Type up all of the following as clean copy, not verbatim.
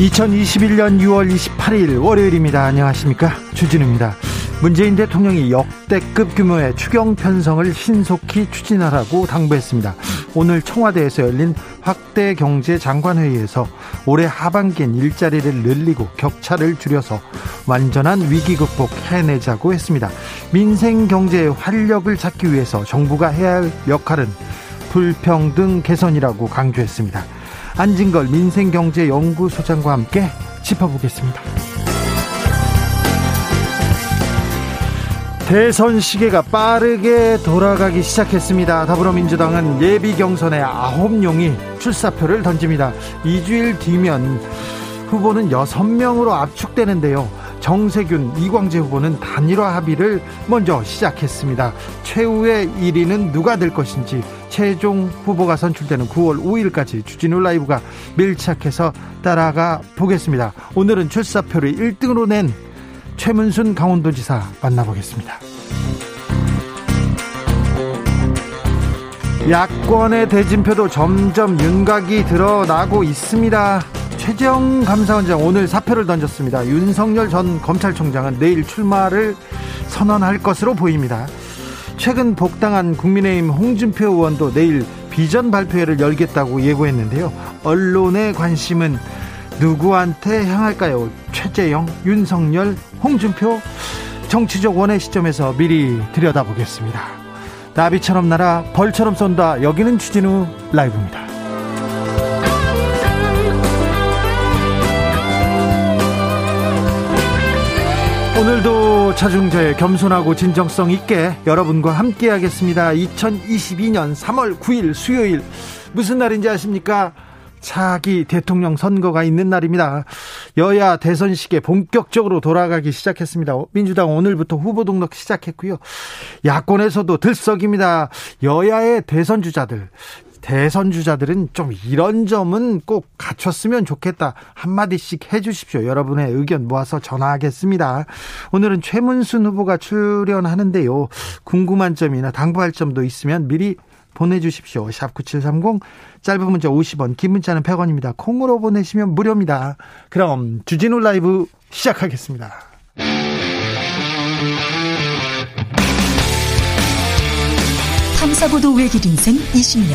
(2021년 6월 28일) 월요일입니다. 안녕하십니까, 주진우입니다. 문재인 대통령이 역대급 규모의 추경 편성을 신속히 추진하라고 당부했습니다. 오늘 청와대에서 열린 확대 경제 장관회의에서 올해 하반기엔 일자리를 늘리고 격차를 줄여서 완전한 위기 극복 해내자고 했습니다. 민생 경제의 활력을 찾기 위해서 정부가 해야 할 역할은 불평등 개선이라고 강조했습니다. 안진걸 민생경제연구소장과 함께 짚어보겠습니다. 대선 시계가 빠르게 돌아가기 시작했습니다. 더불어민주당은 예비 경선에 9명이 출사표를 던집니다. 2주일 뒤면 후보는 6명으로 압축되는데요. 정세균, 이광재 후보는 단일화 합의를 먼저 시작했습니다. 최후의 1위는 누가 될 것인지 최종 후보가 선출되는 9월 5일까지 주진우 라이브가 밀착해서 따라가 보겠습니다. 오늘은 출사표를 1등으로 낸 최문순 강원도지사 만나보겠습니다. 야권의 대진표도 점점 윤곽이 드러나고 있습니다. 최재형 감사원장 오늘 사표를 던졌습니다. 윤석열 전 검찰총장은 내일 출마를 선언할 것으로 보입니다. 최근 복당한 국민의힘 홍준표 의원도 내일 비전 발표회를 열겠다고 예고했는데요. 언론의 관심은 누구한테 향할까요? 최재형, 윤석열, 홍준표, 정치적 원의 시점에서 미리 들여다보겠습니다. 나비처럼 날아 벌처럼 쏜다. 여기는 주진우 라이브입니다. 오늘도 자중자의 겸손하고 진정성 있게 여러분과 함께 하겠습니다. 2022년 3월 9일 수요일, 무슨 날인지 아십니까? 차기 대통령 선거가 있는 날입니다. 여야 대선 시계 본격적으로 돌아가기 시작했습니다. 민주당 오늘부터 후보 등록 시작했고요. 야권에서도 들썩입니다. 여야의 대선 주자들은 좀 이런 점은 꼭 갖췄으면 좋겠다, 한마디씩 해주십시오. 여러분의 의견 모아서 전화하겠습니다. 오늘은 최문순 후보가 출연하는데요. 궁금한 점이나 당부할 점도 있으면 미리 보내주십시오. 샵9730, 짧은 문자 50원, 긴 문자는 100원입니다. 콩으로 보내시면 무료입니다. 그럼 주진우 라이브 시작하겠습니다. 탐사보도 외길 인생 20년,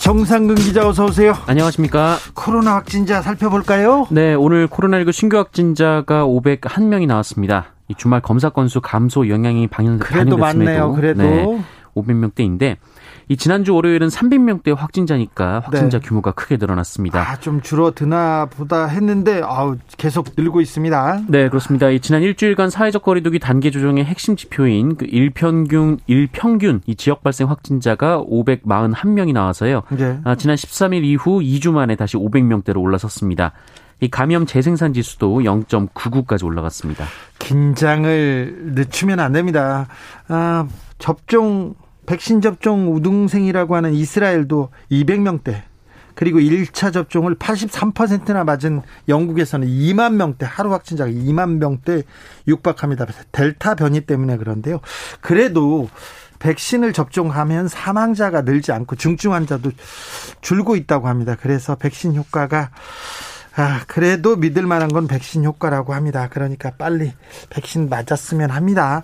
정상근 기자 어서 오세요. 안녕하십니까. 코로나 확진자 살펴볼까요? 네, 오늘 코로나19 신규 확진자가 501명이 나왔습니다. 이 주말 검사 건수 감소 영향이 반영됐음에도, 그래도 많네요. 그래도 네. 500명대인데 이 지난주 월요일은 300명대 확진자니까 확진자 네. 규모가 크게 늘어났습니다. 아, 좀 줄어드나 보다 했는데 계속 늘고 있습니다. 네, 그렇습니다. 이 지난 일주일간 사회적 거리두기 단계 조정의 핵심 지표인 그 일평균 이 지역 발생 확진자가 541명이 나와서요. 네. 지난 13일 이후 2주 만에 다시 500명대로 올라섰습니다. 이 감염 재생산 지수도 0.99까지 올라갔습니다. 긴장을 늦추면 안 됩니다. 백신 접종 우등생이라고 하는 이스라엘도 200명대, 그리고 1차 접종을 83%나 맞은 영국에서는 2만 명대, 하루 확진자가 2만 명대 육박합니다. 델타 변이 때문에 그런데요. 그래도 백신을 접종하면 사망자가 늘지 않고 중증 환자도 줄고 있다고 합니다. 그래서 백신 효과가 그래도 믿을 만한 건 백신 효과라고 합니다. 그러니까 빨리 백신 맞았으면 합니다.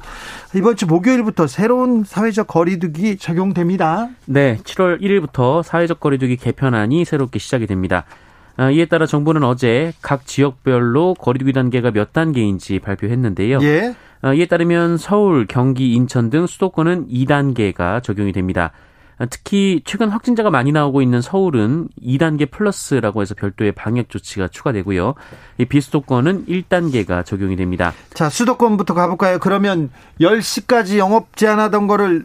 이번 주 목요일부터 새로운 사회적 거리두기 적용됩니다. 네, 7월 1일부터 사회적 거리두기 개편안이 새롭게 시작이 됩니다. 이에 따라 정부는 어제 각 지역별로 거리두기 단계가 몇 단계인지 발표했는데요. 예. 이에 따르면 서울, 경기, 인천 등 수도권은 2단계가 적용이 됩니다. 특히 최근 확진자가 많이 나오고 있는 서울은 2단계 플러스라고 해서 별도의 방역 조치가 추가되고요. 이 비수도권은 1단계가 적용이 됩니다. 자, 수도권부터 가볼까요? 그러면 10시까지 영업 제한하던 거를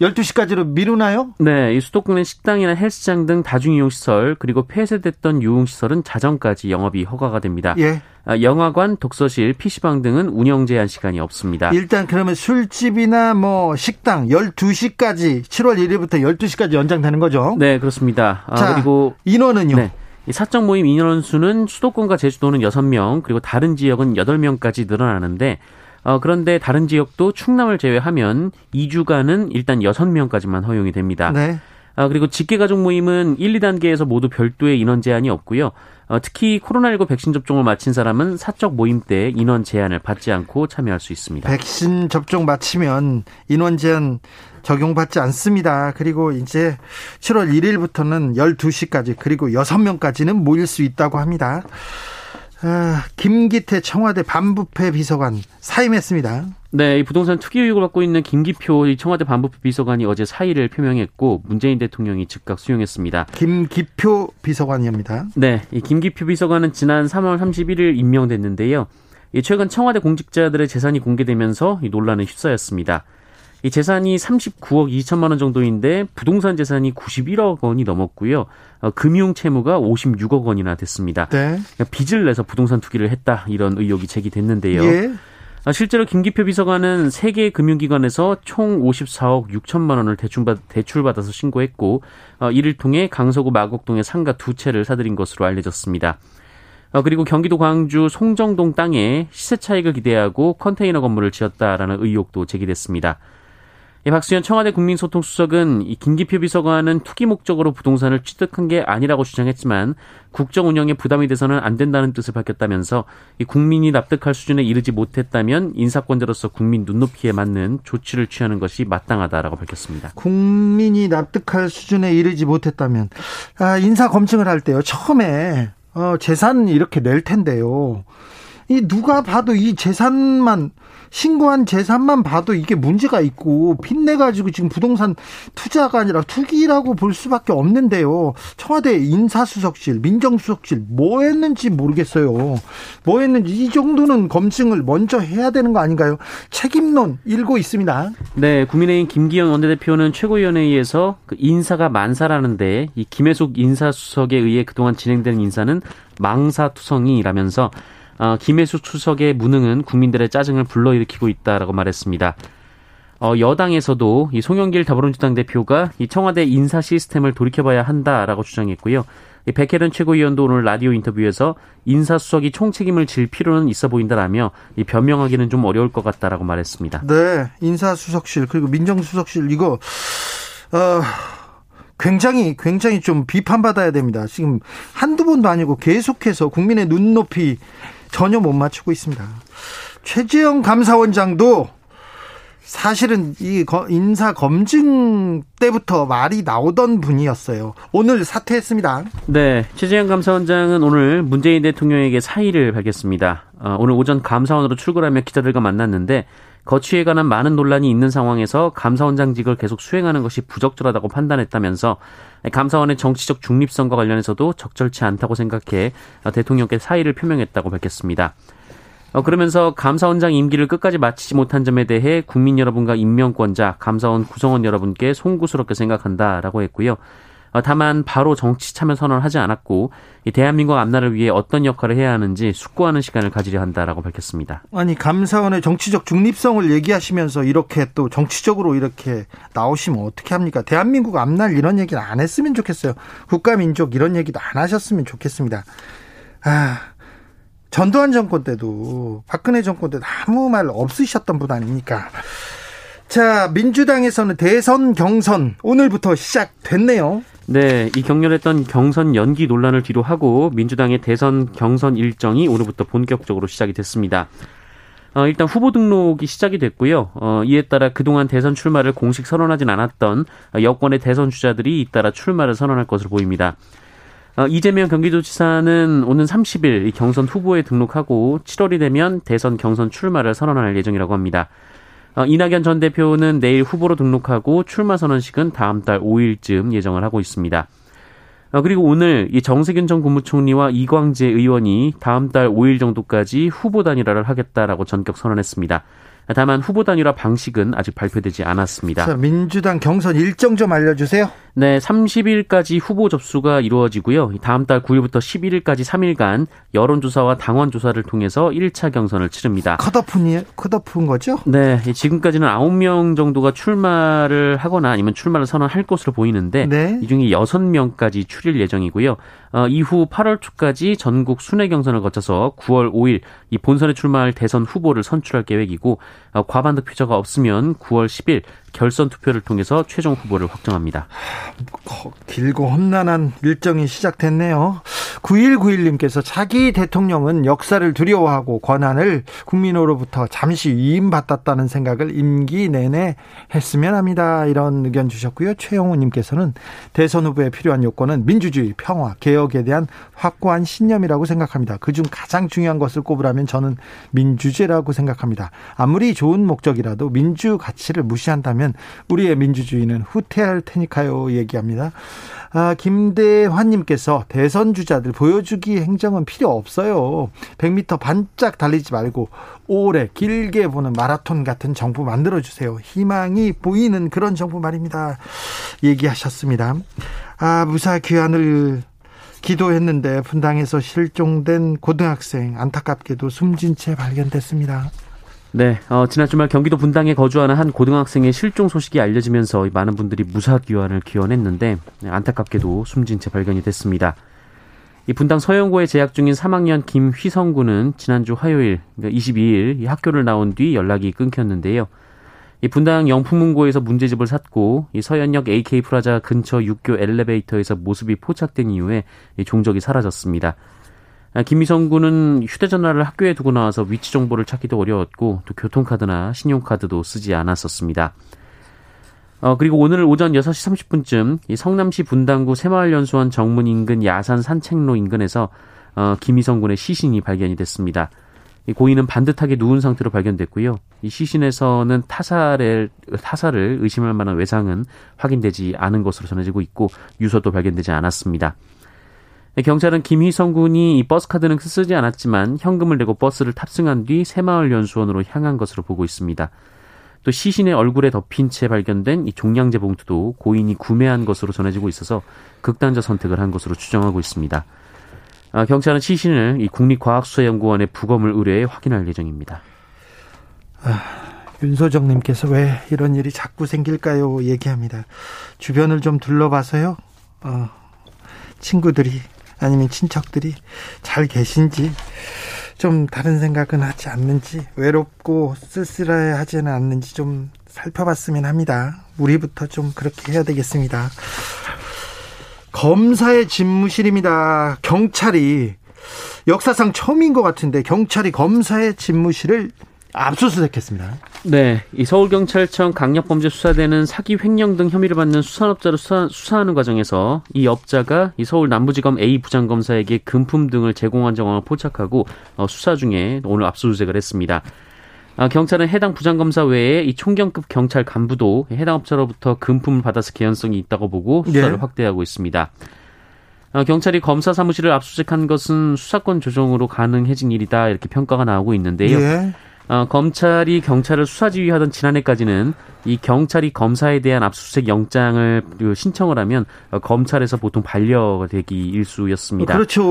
12시까지로 미루나요? 네, 이 수도권의 식당이나 헬스장 등 다중이용시설, 그리고 폐쇄됐던 유흥시설은 자정까지 영업이 허가가 됩니다. 예. 영화관, 독서실, PC방 등은 운영 제한 시간이 없습니다. 일단 그러면 술집이나 식당 12시까지, 7월 1일부터 12시까지 연장되는 거죠? 네, 그렇습니다. 자, 그리고 인원은요? 네. 사적 모임 인원수는 수도권과 제주도는 6명, 그리고 다른 지역은 8명까지 늘어나는데, 그런데 다른 지역도 충남을 제외하면 2주간은 일단 6명까지만 허용이 됩니다. 네. 그리고 직계가족 모임은 1, 2단계에서 모두 별도의 인원 제한이 없고요. 특히 코로나19 백신 접종을 마친 사람은 사적 모임 때 인원 제한을 받지 않고 참여할 수 있습니다. 백신 접종 마치면 인원 제한 적용받지 않습니다. 그리고 이제 7월 1일부터는 12시까지, 그리고 6명까지는 모일 수 있다고 합니다. 김기태 청와대 반부패 비서관 사임했습니다. 네, 이 부동산 투기 의혹을 받고 있는 김기표 청와대 반부패 비서관이 어제 사의를 표명했고 문재인 대통령이 즉각 수용했습니다. 김기표 비서관이랍니다. 네, 이 김기표 비서관은 지난 3월 31일 임명됐는데요. 최근 청와대 공직자들의 재산이 공개되면서 논란에 휩싸였습니다. 이 재산이 39억 2천만 원 정도인데 부동산 재산이 91억 원이 넘었고요. 금융 채무가 56억 원이나 됐습니다. 네. 빚을 내서 부동산 투기를 했다, 이런 의혹이 제기됐는데요. 예. 실제로 김기표 비서관은 3개 금융기관에서 총 54억 6천만 원을 대출받아서 신고했고 이를 통해 강서구 마곡동에 상가 2채를 사들인 것으로 알려졌습니다. 그리고 경기도 광주 송정동 땅에 시세 차익을 기대하고 컨테이너 건물을 지었다라는 의혹도 제기됐습니다. 박수현 청와대 국민소통수석은 이 김기표 비서관은 투기 목적으로 부동산을 취득한 게 아니라고 주장했지만 국정 운영에 부담이 돼서는 안 된다는 뜻을 밝혔다면서 이 국민이 납득할 수준에 이르지 못했다면 인사권자로서 국민 눈높이에 맞는 조치를 취하는 것이 마땅하다라고 밝혔습니다. 국민이 납득할 수준에 이르지 못했다면. 인사 검증을 할 때요. 처음에 재산 이렇게 낼 텐데요. 이 누가 봐도 이 재산만, 신고한 재산만 봐도 이게 문제가 있고 빚내가지고 지금 부동산 투자가 아니라 투기라고 볼 수밖에 없는데요. 청와대 인사수석실, 민정수석실 뭐 했는지 모르겠어요. 뭐 했는지 이 정도는 검증을 먼저 해야 되는 거 아닌가요? 책임론 일고 있습니다. 네, 국민의힘 김기현 원내대표는 최고위원회의에서 인사가 만사라는데 이 김혜숙 인사수석에 의해 그동안 진행된 인사는 망사투성이라면서 김혜숙 수석의 무능은 국민들의 짜증을 불러일으키고 있다라고 말했습니다. 여당에서도 이 송영길 더불어민주당 대표가 이 청와대 인사 시스템을 돌이켜봐야 한다라고 주장했고요. 이 백혜련 최고위원도 오늘 라디오 인터뷰에서 인사수석이 총책임을 질 필요는 있어 보인다라며 이 변명하기는 좀 어려울 것 같다라고 말했습니다. 네, 인사수석실 그리고 민정수석실 이거 굉장히 좀 비판받아야 됩니다. 지금 한두 번도 아니고 계속해서 국민의 눈높이 전혀 못 맞추고 있습니다. 최재형 감사원장도 사실은 이 인사 검증 때부터 말이 나오던 분이었어요. 오늘 사퇴했습니다. 네, 최재형 감사원장은 오늘 문재인 대통령에게 사의를 밝혔습니다. 오늘 오전 감사원으로 출근하며 기자들과 만났는데 거취에 관한 많은 논란이 있는 상황에서 감사원장직을 계속 수행하는 것이 부적절하다고 판단했다면서 감사원의 정치적 중립성과 관련해서도 적절치 않다고 생각해 대통령께 사의를 표명했다고 밝혔습니다. 그러면서 감사원장 임기를 끝까지 마치지 못한 점에 대해 국민 여러분과 임명권자, 감사원 구성원 여러분께 송구스럽게 생각한다라고 했고요. 다만 바로 정치 참여 선언을 하지 않았고 대한민국 앞날을 위해 어떤 역할을 해야 하는지 숙고하는 시간을 가지려 한다라고 밝혔습니다. 아니, 감사원의 정치적 중립성을 얘기하시면서 이렇게 또 정치적으로 이렇게 나오시면 어떻게 합니까? 대한민국 앞날 이런 얘기는 안 했으면 좋겠어요. 국가민족 이런 얘기도 안 하셨으면 좋겠습니다. 전두환 정권 때도 박근혜 정권 때도 아무 말 없으셨던 분 아닙니까? 자, 민주당에서는 대선 경선 오늘부터 시작됐네요. 네, 이 격렬했던 경선 연기 논란을 뒤로하고 민주당의 대선 경선 일정이 오늘부터 본격적으로 시작이 됐습니다. 일단 후보 등록이 시작이 됐고요. 이에 따라 그동안 대선 출마를 공식 선언하진 않았던 여권의 대선 주자들이 잇따라 출마를 선언할 것으로 보입니다. 이재명 경기도지사는 오는 30일 경선 후보에 등록하고 7월이 되면 대선 경선 출마를 선언할 예정이라고 합니다. 이낙연 전 대표는 내일 후보로 등록하고 출마 선언식은 다음 달 5일쯤 예정을 하고 있습니다. 그리고 오늘 이 정세균 전 국무총리와 이광재 의원이 다음 달 5일 정도까지 후보 단일화를 하겠다라고 전격 선언했습니다. 다만 후보 단일화 방식은 아직 발표되지 않았습니다. 자, 민주당 경선 일정 좀 알려주세요. 네, 30일까지 후보 접수가 이루어지고요. 다음 달 9일부터 11일까지 3일간 여론조사와 당원조사를 통해서 1차 경선을 치릅니다. 컷오프인 거죠? 네, 지금까지는 9명 정도가 출마를 하거나 아니면 출마를 선언할 것으로 보이는데 네. 이 중에 6명까지 추릴 예정이고요. 이후 8월 초까지 전국 순회 경선을 거쳐서 9월 5일 이 본선에 출마할 대선 후보를 선출할 계획이고 과반 득표자가 없으면 9월 10일 결선 투표를 통해서 최종 후보를 확정합니다. 길고 험난한 일정이 시작됐네요. 9191님께서 자기 대통령은 역사를 두려워하고 권한을 국민으로부터 잠시 위임받았다는 생각을 임기 내내 했으면 합니다. 이런 의견 주셨고요. 최영호님께서는 대선 후보에 필요한 요건은 민주주의, 평화, 개혁에 대한 확고한 신념이라고 생각합니다. 그중 가장 중요한 것을 꼽으라면 저는 민주제라고 생각합니다. 아무리 좋은 목적이라도 민주 가치를 무시한다면 우리의 민주주의는 후퇴할 테니까요. 얘기합니다. 김대환님께서 대선 주자들 보여주기 행정은 필요 없어요. 100m 반짝 달리지 말고 오래 길게 보는 마라톤 같은 정부 만들어주세요. 희망이 보이는 그런 정부 말입니다. 얘기하셨습니다. 무사 귀환을 기도했는데 분당에서 실종된 고등학생 안타깝게도 숨진 채 발견됐습니다. 네, 지난 주말 경기도 분당에 거주하는 한 고등학생의 실종 소식이 알려지면서 많은 분들이 무사 귀환을 기원했는데 안타깝게도 숨진 채 발견이 됐습니다. 이 분당 서영고에 재학 중인 3학년 김휘성 군은 지난주 화요일, 그러니까 22일 이 학교를 나온 뒤 연락이 끊겼는데요. 이 분당 영풍문고에서 문제집을 샀고 이 서현역 AK프라자 근처 6교 엘리베이터에서 모습이 포착된 이후에 이 종적이 사라졌습니다. 김희성 군은 휴대전화를 학교에 두고 나와서 위치 정보를 찾기도 어려웠고 또 교통카드나 신용카드도 쓰지 않았었습니다. 그리고 오늘 오전 6시 30분쯤 이 성남시 분당구 새마을연수원 정문 인근 야산 산책로 인근에서 김희성 군의 시신이 발견이 됐습니다. 이 고인은 반듯하게 누운 상태로 발견됐고요. 이 시신에서는 타살을 의심할 만한 외상은 확인되지 않은 것으로 전해지고 있고 유서도 발견되지 않았습니다. 경찰은 김희성 군이 이 버스카드는 쓰지 않았지만 현금을 내고 버스를 탑승한 뒤 새마을연수원으로 향한 것으로 보고 있습니다. 또 시신의 얼굴에 덮인 채 발견된 이 종량제 봉투도 고인이 구매한 것으로 전해지고 있어서 극단적 선택을 한 것으로 추정하고 있습니다. 경찰은 시신을 이 국립과학수사연구원에 부검을 의뢰해 확인할 예정입니다. 윤소정님께서 왜 이런 일이 자꾸 생길까요? 얘기합니다. 주변을 좀 둘러봐서요. 친구들이 아니면 친척들이 잘 계신지 좀 다른 생각은 하지 않는지 외롭고 쓸쓸해하지는 않는지 좀 살펴봤으면 합니다. 우리부터 좀 그렇게 해야 되겠습니다. 검사의 집무실입니다. 경찰이 역사상 처음인 것 같은데 경찰이 검사의 집무실을 압수수색했습니다. 네, 이 서울경찰청 강력범죄수사대는 사기 횡령 등 혐의를 받는 수산업자를 수사하는 과정에서 이 업자가 이 서울 남부지검 A 부장검사에게 금품 등을 제공한 정황을 포착하고 수사 중에 오늘 압수수색을 했습니다. 경찰은 해당 부장검사 외에 이 총경급 경찰 간부도 해당 업자로부터 금품을 받아서 개연성이 있다고 보고 수사를 확대하고 있습니다. 경찰이 검사 사무실을 압수수색한 것은 수사권 조정으로 가능해진 일이다 이렇게 평가가 나오고 있는데요. 검찰이 경찰을 수사지휘하던 지난해까지는 이 경찰이 검사에 대한 압수수색 영장을 신청을 하면 검찰에서 보통 반려되기 일쑤였습니다. 그렇죠.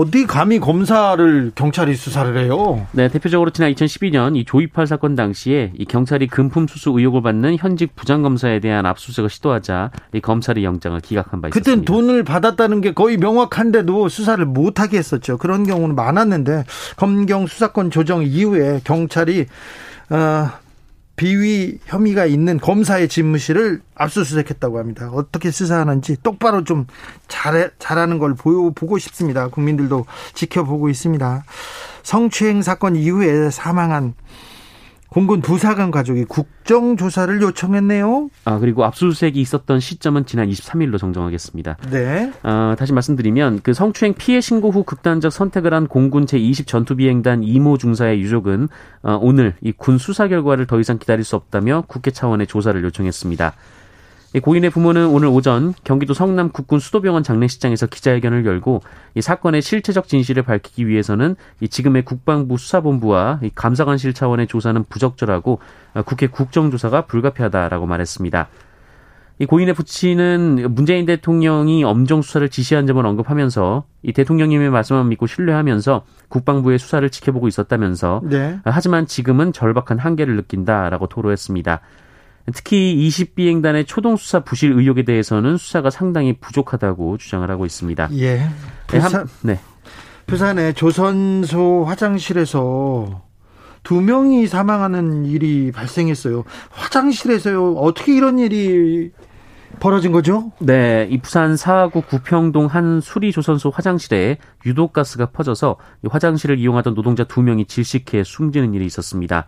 어디 감히 검사를 경찰이 수사를 해요? 네, 대표적으로 지난 2012년 이 조이팔 사건 당시에 이 경찰이 금품 수수 의혹을 받는 현직 부장검사에 대한 압수수색을 시도하자 이 검찰이 영장을 기각한 바 있었습니다. 그땐 돈을 받았다는 게 거의 명확한데도 수사를 못하게 했었죠. 그런 경우는 많았는데 검경 수사권 조정 이후에 경찰이 비위 혐의가 있는 검사의 집무실을 압수수색했다고 합니다. 어떻게 수사하는지 똑바로 좀 잘하는 걸 보고 싶습니다. 국민들도 지켜보고 있습니다. 성추행 사건 이후에 사망한 공군 부사관 가족이 국정조사를 요청했네요. 아, 그리고 압수수색이 있었던 시점은 지난 23일로 정정하겠습니다. 네. 다시 말씀드리면 그 성추행 피해 신고 후 극단적 선택을 한 공군 제20 전투비행단 이모 중사의 유족은 오늘 이 군 수사 결과를 더 이상 기다릴 수 없다며 국회 차원의 조사를 요청했습니다. 고인의 부모는 오늘 오전 경기도 성남 국군 수도병원 장례식장에서 기자회견을 열고 이 사건의 실체적 진실을 밝히기 위해서는 이 지금의 국방부 수사본부와 이 감사관실 차원의 조사는 부적절하고 국회 국정조사가 불가피하다라고 말했습니다. 이 고인의 부친은 문재인 대통령이 엄정 수사를 지시한 점을 언급하면서 이 대통령님의 말씀만 믿고 신뢰하면서 국방부의 수사를 지켜보고 있었다면서 네. 하지만 지금은 절박한 한계를 느낀다라고 토로했습니다. 특히 20비행단의 초동수사 부실 의혹에 대해서는 수사가 상당히 부족하다고 주장을 하고 있습니다. 예. 부산의 조선소 화장실에서 2명이 사망하는 일이 발생했어요. 화장실에서요. 어떻게 이런 일이 벌어진 거죠? 네, 이 부산 사하구 구평동 한 수리조선소 화장실에 유독가스가 퍼져서 화장실을 이용하던 노동자 2명이 질식해 숨지는 일이 있었습니다.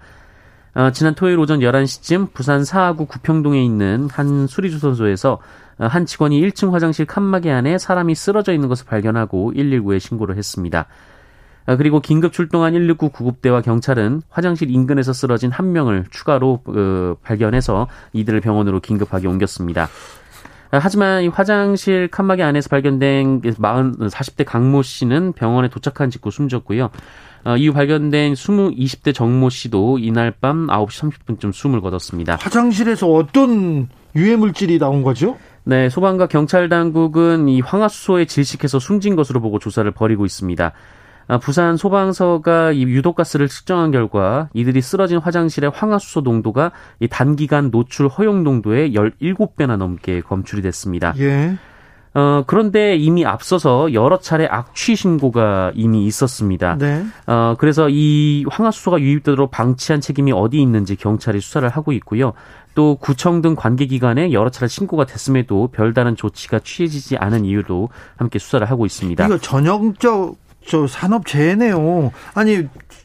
지난 토요일 오전 11시쯤 부산 사하구 구평동에 있는 한 수리조선소에서 한 직원이 1층 화장실 칸막이 안에 사람이 쓰러져 있는 것을 발견하고 119에 신고를 했습니다. 그리고 긴급 출동한 119 구급대와 경찰은 화장실 인근에서 쓰러진 1명을 추가로 발견해서 이들을 병원으로 긴급하게 옮겼습니다. 하지만 이 화장실 칸막이 안에서 발견된 40대 강모 씨는 병원에 도착한 직후 숨졌고요. 이후 발견된 20대 정모 씨도 이날 밤 9시 30분쯤 숨을 거뒀습니다. 화장실에서 어떤 유해물질이 나온 거죠? 네, 소방과 경찰 당국은 이 황화수소에 질식해서 숨진 것으로 보고 조사를 벌이고 있습니다. 부산 소방서가 이 유독가스를 측정한 결과 이들이 쓰러진 화장실의 황화수소 농도가 이 단기간 노출 허용 농도의 17배나 넘게 검출이 됐습니다. 예. 그런데 이미 앞서서 여러 차례 악취 신고가 이미 있었습니다. 네. 그래서 이 황화수소가 유입되도록 방치한 책임이 어디 있는지 경찰이 수사를 하고 있고요. 또 구청 등 관계기관에 여러 차례 신고가 됐음에도 별다른 조치가 취해지지 않은 이유도 함께 수사를 하고 있습니다. 이거 전형적 산업재해네요. 아니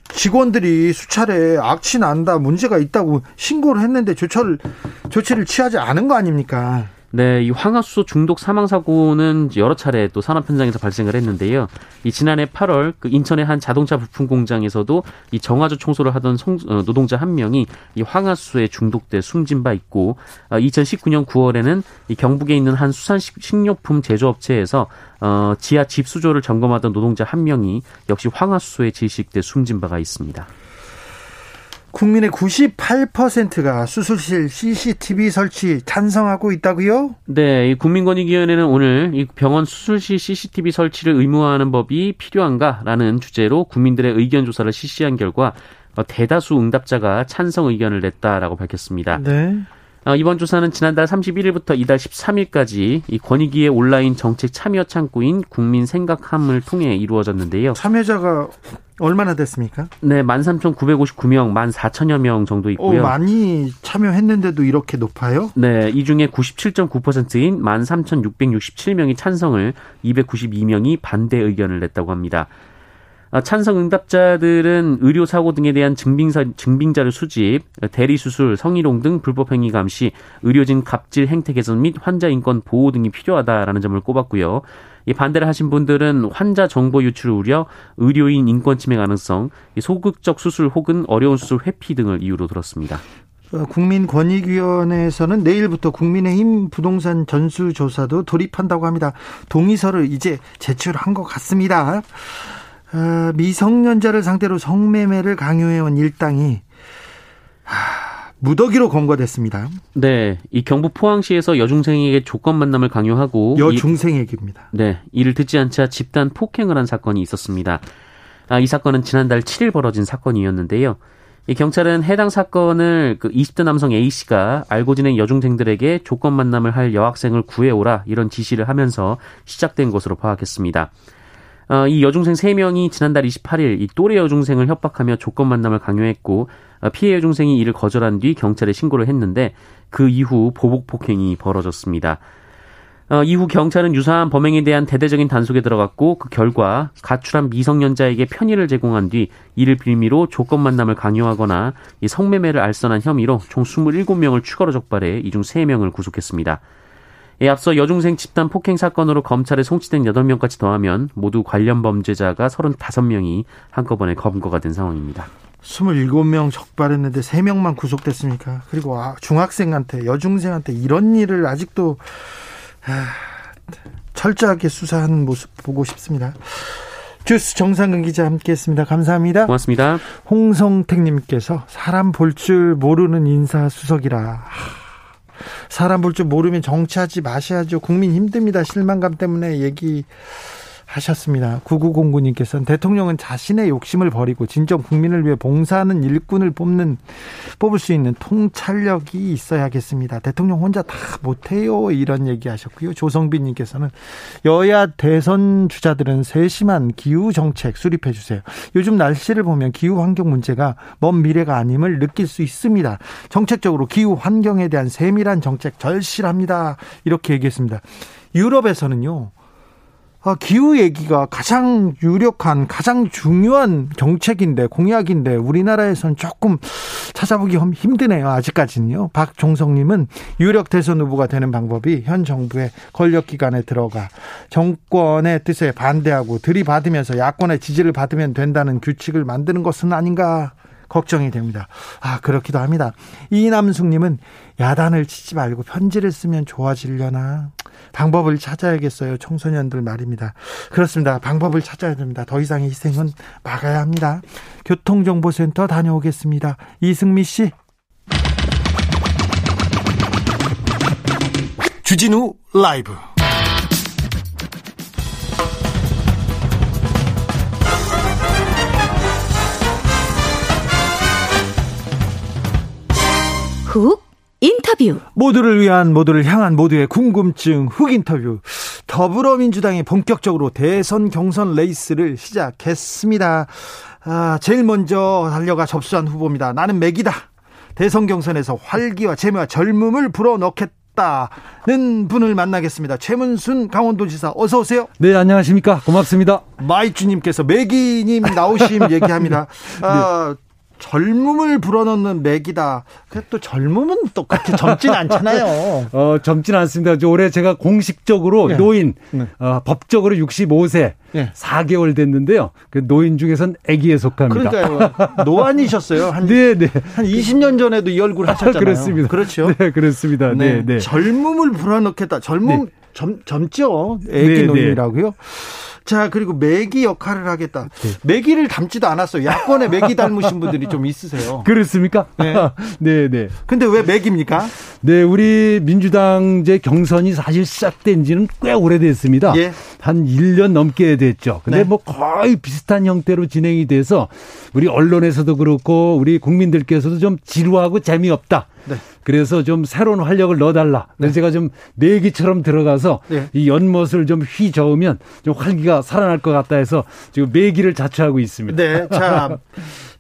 직원들이 수차례 악취 난다 문제가 있다고 신고를 했는데 조치를 취하지 않은 거 아닙니까? 네, 이 황화수소 중독 사망 사고는 여러 차례 또 산업 현장에서 발생을 했는데요. 이 지난해 8월 그 인천의 한 자동차 부품 공장에서도 이 정화조 청소를 하던 노동자 1명이 이 황화수소에 중독돼 숨진 바 있고, 2019년 9월에는 이 경북에 있는 한 식료품 제조업체에서 지하 집수조를 점검하던 노동자 1명이 역시 황화수소에 질식돼 숨진 바가 있습니다. 국민의 98%가 수술실 CCTV 설치 찬성하고 있다고요? 네, 국민권익위원회는 오늘 이 병원 수술실 CCTV 설치를 의무화하는 법이 필요한가라는 주제로 국민들의 의견 조사를 실시한 결과 대다수 응답자가 찬성 의견을 냈다라고 밝혔습니다. 네. 이번 조사는 지난달 31일부터 이달 13일까지 이 권익위의 온라인 정책 참여 창구인 국민 생각함을 통해 이루어졌는데요. 참여자가 얼마나 됐습니까? 네, 13,959명, 14,000여 명 정도 있고요. 많이 참여했는데도 이렇게 높아요? 네, 이 중에 97.9%인 13,667명이 찬성을, 292명이 반대 의견을 냈다고 합니다. 찬성 응답자들은 의료사고 등에 대한 증빙자료 수집, 대리수술, 성희롱 등 불법행위 감시, 의료진 갑질 행태 개선 및 환자인권 보호 등이 필요하다라는 점을 꼽았고요. 반대를 하신 분들은 환자 정보 유출 우려, 의료인 인권 침해 가능성, 소극적 수술 혹은 어려운 수술 회피 등을 이유로 들었습니다. 국민권익위원회에서는 내일부터 국민의힘 부동산 전수조사도 돌입한다고 합니다. 동의서를 이제 제출한 것 같습니다. 미성년자를 상대로 성매매를 강요해온 일당이 무더기로 검거됐습니다. 네, 이 경북 포항시에서 여중생에게 조건 만남을 강요하고 여중생에게입니다. 네, 이를 듣지 않자 집단 폭행을 한 사건이 있었습니다. 이 사건은 지난달 7일 벌어진 사건이었는데요. 이 경찰은 해당 사건을 그 20대 남성 A씨가 알고 지낸 여중생들에게 조건 만남을 할 여학생을 구해오라 이런 지시를 하면서 시작된 것으로 파악했습니다. 이 여중생 3명이 지난달 28일 이 또래 여중생을 협박하며 조건 만남을 강요했고 피해 여중생이 이를 거절한 뒤 경찰에 신고를 했는데 그 이후 보복 폭행이 벌어졌습니다. 이후 경찰은 유사한 범행에 대한 대대적인 단속에 들어갔고 그 결과 가출한 미성년자에게 편의를 제공한 뒤 이를 빌미로 조건 만남을 강요하거나 이 성매매를 알선한 혐의로 총 27명을 추가로 적발해 이 중 3명을 구속했습니다. 앞서 여중생 집단 폭행 사건으로 검찰에 송치된 8명까지 더하면 모두 관련 범죄자가 35명이 한꺼번에 검거가 된 상황입니다. 27명 적발했는데 3명만 구속됐습니까? 그리고 중학생한테, 여중생한테 이런 일을 아직도 철저하게 수사하는 모습 보고 싶습니다. 주스 정상근 기자 함께했습니다. 감사합니다. 고맙습니다. 홍성택님께서 사람 볼 줄 모르는 인사수석이라. 사람 볼 줄 모르면 정치하지 마셔야죠. 국민 힘듭니다. 실망감 때문에 얘기하셨습니다. 9909님께서는 대통령은 자신의 욕심을 버리고 진정 국민을 위해 봉사하는 일꾼을 뽑을 수 있는 통찰력이 있어야겠습니다. 대통령 혼자 다 못해요. 이런 얘기하셨고요. 조성빈님께서는 여야 대선 주자들은 세심한 기후 정책 수립해 주세요. 요즘 날씨를 보면 기후 환경 문제가 먼 미래가 아님을 느낄 수 있습니다. 정책적으로 기후 환경에 대한 세밀한 정책 절실합니다. 이렇게 얘기했습니다. 유럽에서는요. 기후 얘기가 가장 유력한 가장 중요한 정책인데 공약인데 우리나라에서는 조금 찾아보기 힘드네요. 아직까지는요. 박종성님은 유력 대선 후보가 되는 방법이 현 정부의 권력기관에 들어가 정권의 뜻에 반대하고 들이받으면서 야권의 지지를 받으면 된다는 규칙을 만드는 것은 아닌가 걱정이 됩니다. 그렇기도 합니다. 이남숙님은 야단을 치지 말고 편지를 쓰면 좋아지려나. 방법을 찾아야겠어요. 청소년들 말입니다. 그렇습니다. 방법을 찾아야 됩니다. 더 이상의 희생은 막아야 합니다. 교통정보센터 다녀오겠습니다. 이승미 씨. 주진우 라이브. 훅 인터뷰. 모두를 위한, 모두를 향한, 모두의 궁금증 훅 인터뷰. 더불어민주당이 본격적으로 대선 경선 레이스를 시작했습니다. 제일 먼저 달려가 접수한 후보입니다. 나는 맥이다. 대선 경선에서 활기와 재미와 젊음을 불어넣겠다는 분을 만나겠습니다. 최문순 강원도지사 어서 오세요. 네, 안녕하십니까. 고맙습니다. 마이주님께서 맥이님 나오심 얘기합니다. 네. 젊음을 불어넣는 맥이다. 또 젊음은 또 그렇게 젊진 않잖아요. 젊진 않습니다. 올해 제가 공식적으로 네. 노인, 네. 법적으로 65세, 네. 4개월 됐는데요. 그 노인 중에선 아기에 속합니다. 그러니까요. 노안이셨어요. 한 20년 전에도 이 얼굴 하셨잖아요. 그렇습니다. 그렇죠. 네, 그렇습니다. 네, 네. 젊음을 불어넣겠다. 네. 젊죠. 아기 노인이라고요. 네. 자, 그리고 매기 역할을 하겠다. 매기를 닮지도 않았어요. 야권에 매기 닮으신 분들이 좀 있으세요. 그렇습니까? 네. 네. 근데 왜 매기입니까? 네, 우리 민주당제 경선이 사실 시작된 지는 꽤 오래됐습니다. 예. 한 1년 넘게 됐죠. 근데 네. 뭐 거의 비슷한 형태로 진행이 돼서 우리 언론에서도 그렇고 우리 국민들께서도 좀 지루하고 재미없다. 네. 그래서 좀 새로운 활력을 넣어달라. 그래서 제가 좀 매기처럼 들어가서 이 연못을 좀 휘저으면 좀 활기가 살아날 것 같다 해서 지금 매기를 자처하고 있습니다. 네, 자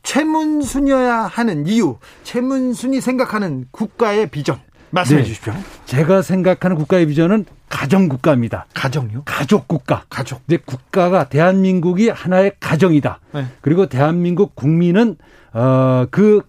최문순이어야 하는 이유, 최문순이 생각하는 국가의 비전 말씀해 주십시오. 제가 생각하는 국가의 비전은 가정국가입니다. 가정요? 가족국가. 가족. 이제 국가가 대한민국이 하나의 가정이다. 네. 그리고 대한민국 국민은 그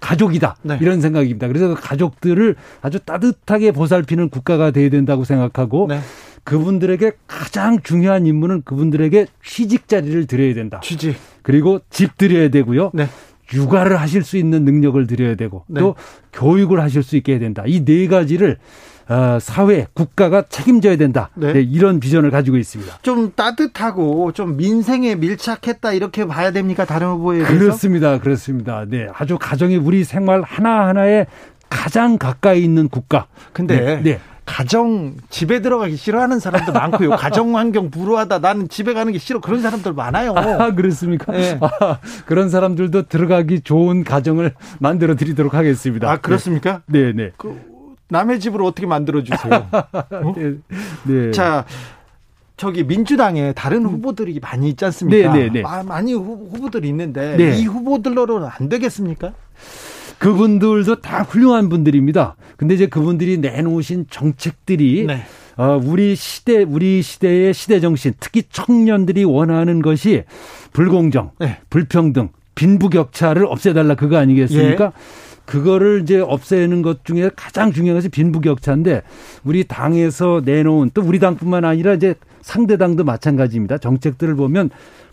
가족이다. 네. 이런 생각입니다. 그래서 그 가족들을 아주 따뜻하게 보살피는 국가가 돼야 된다고 생각하고 네. 그분들에게 가장 중요한 임무는 그분들에게 취직 자리를 드려야 된다. 취직. 그리고 집 드려야 되고요. 네. 육아를 하실 수 있는 능력을 드려야 되고 네. 또 교육을 하실 수 있게 해야 된다. 이 네 가지를 사회, 국가가 책임져야 된다. 네. 네, 이런 비전을 가지고 있습니다. 좀 따뜻하고 좀 민생에 밀착했다 이렇게 봐야 됩니까? 다른 후보에 비해서? 그렇습니다. 네, 아주 가정이 우리 생활 하나하나에 가장 가까이 있는 국가. 근데 가정 집에 들어가기 싫어하는 사람도 많고요. 가정 환경 불우하다. 나는 집에 가는 게 싫어. 그런 사람들 많아요. 그렇습니까? 네. 그런 사람들도 들어가기 좋은 가정을 만들어 드리도록 하겠습니다. 그렇습니까? 네. 남의 집으로 어떻게 만들어 주세요? 어? 네. 자, 저기 민주당에 다른 후보들이 많이 있지 않습니까? 네네네. 많이 후보들이 있는데 네. 이 후보들로는 안 되겠습니까? 그분들도 다 훌륭한 분들입니다. 근데 이제 그분들이 내놓으신 정책들이 네. 우리 시대의 시대 정신, 특히 청년들이 원하는 것이 불공정, 네. 불평등, 빈부격차를 없애달라 그거 아니겠습니까? 예. 그거를 이제 없애는 것 중에 가장 중요한 것이 빈부격차인데 우리 당에서 내놓은 또 우리 당뿐만 아니라 이제 상대 당도 마찬가지입니다. 정책들을 보면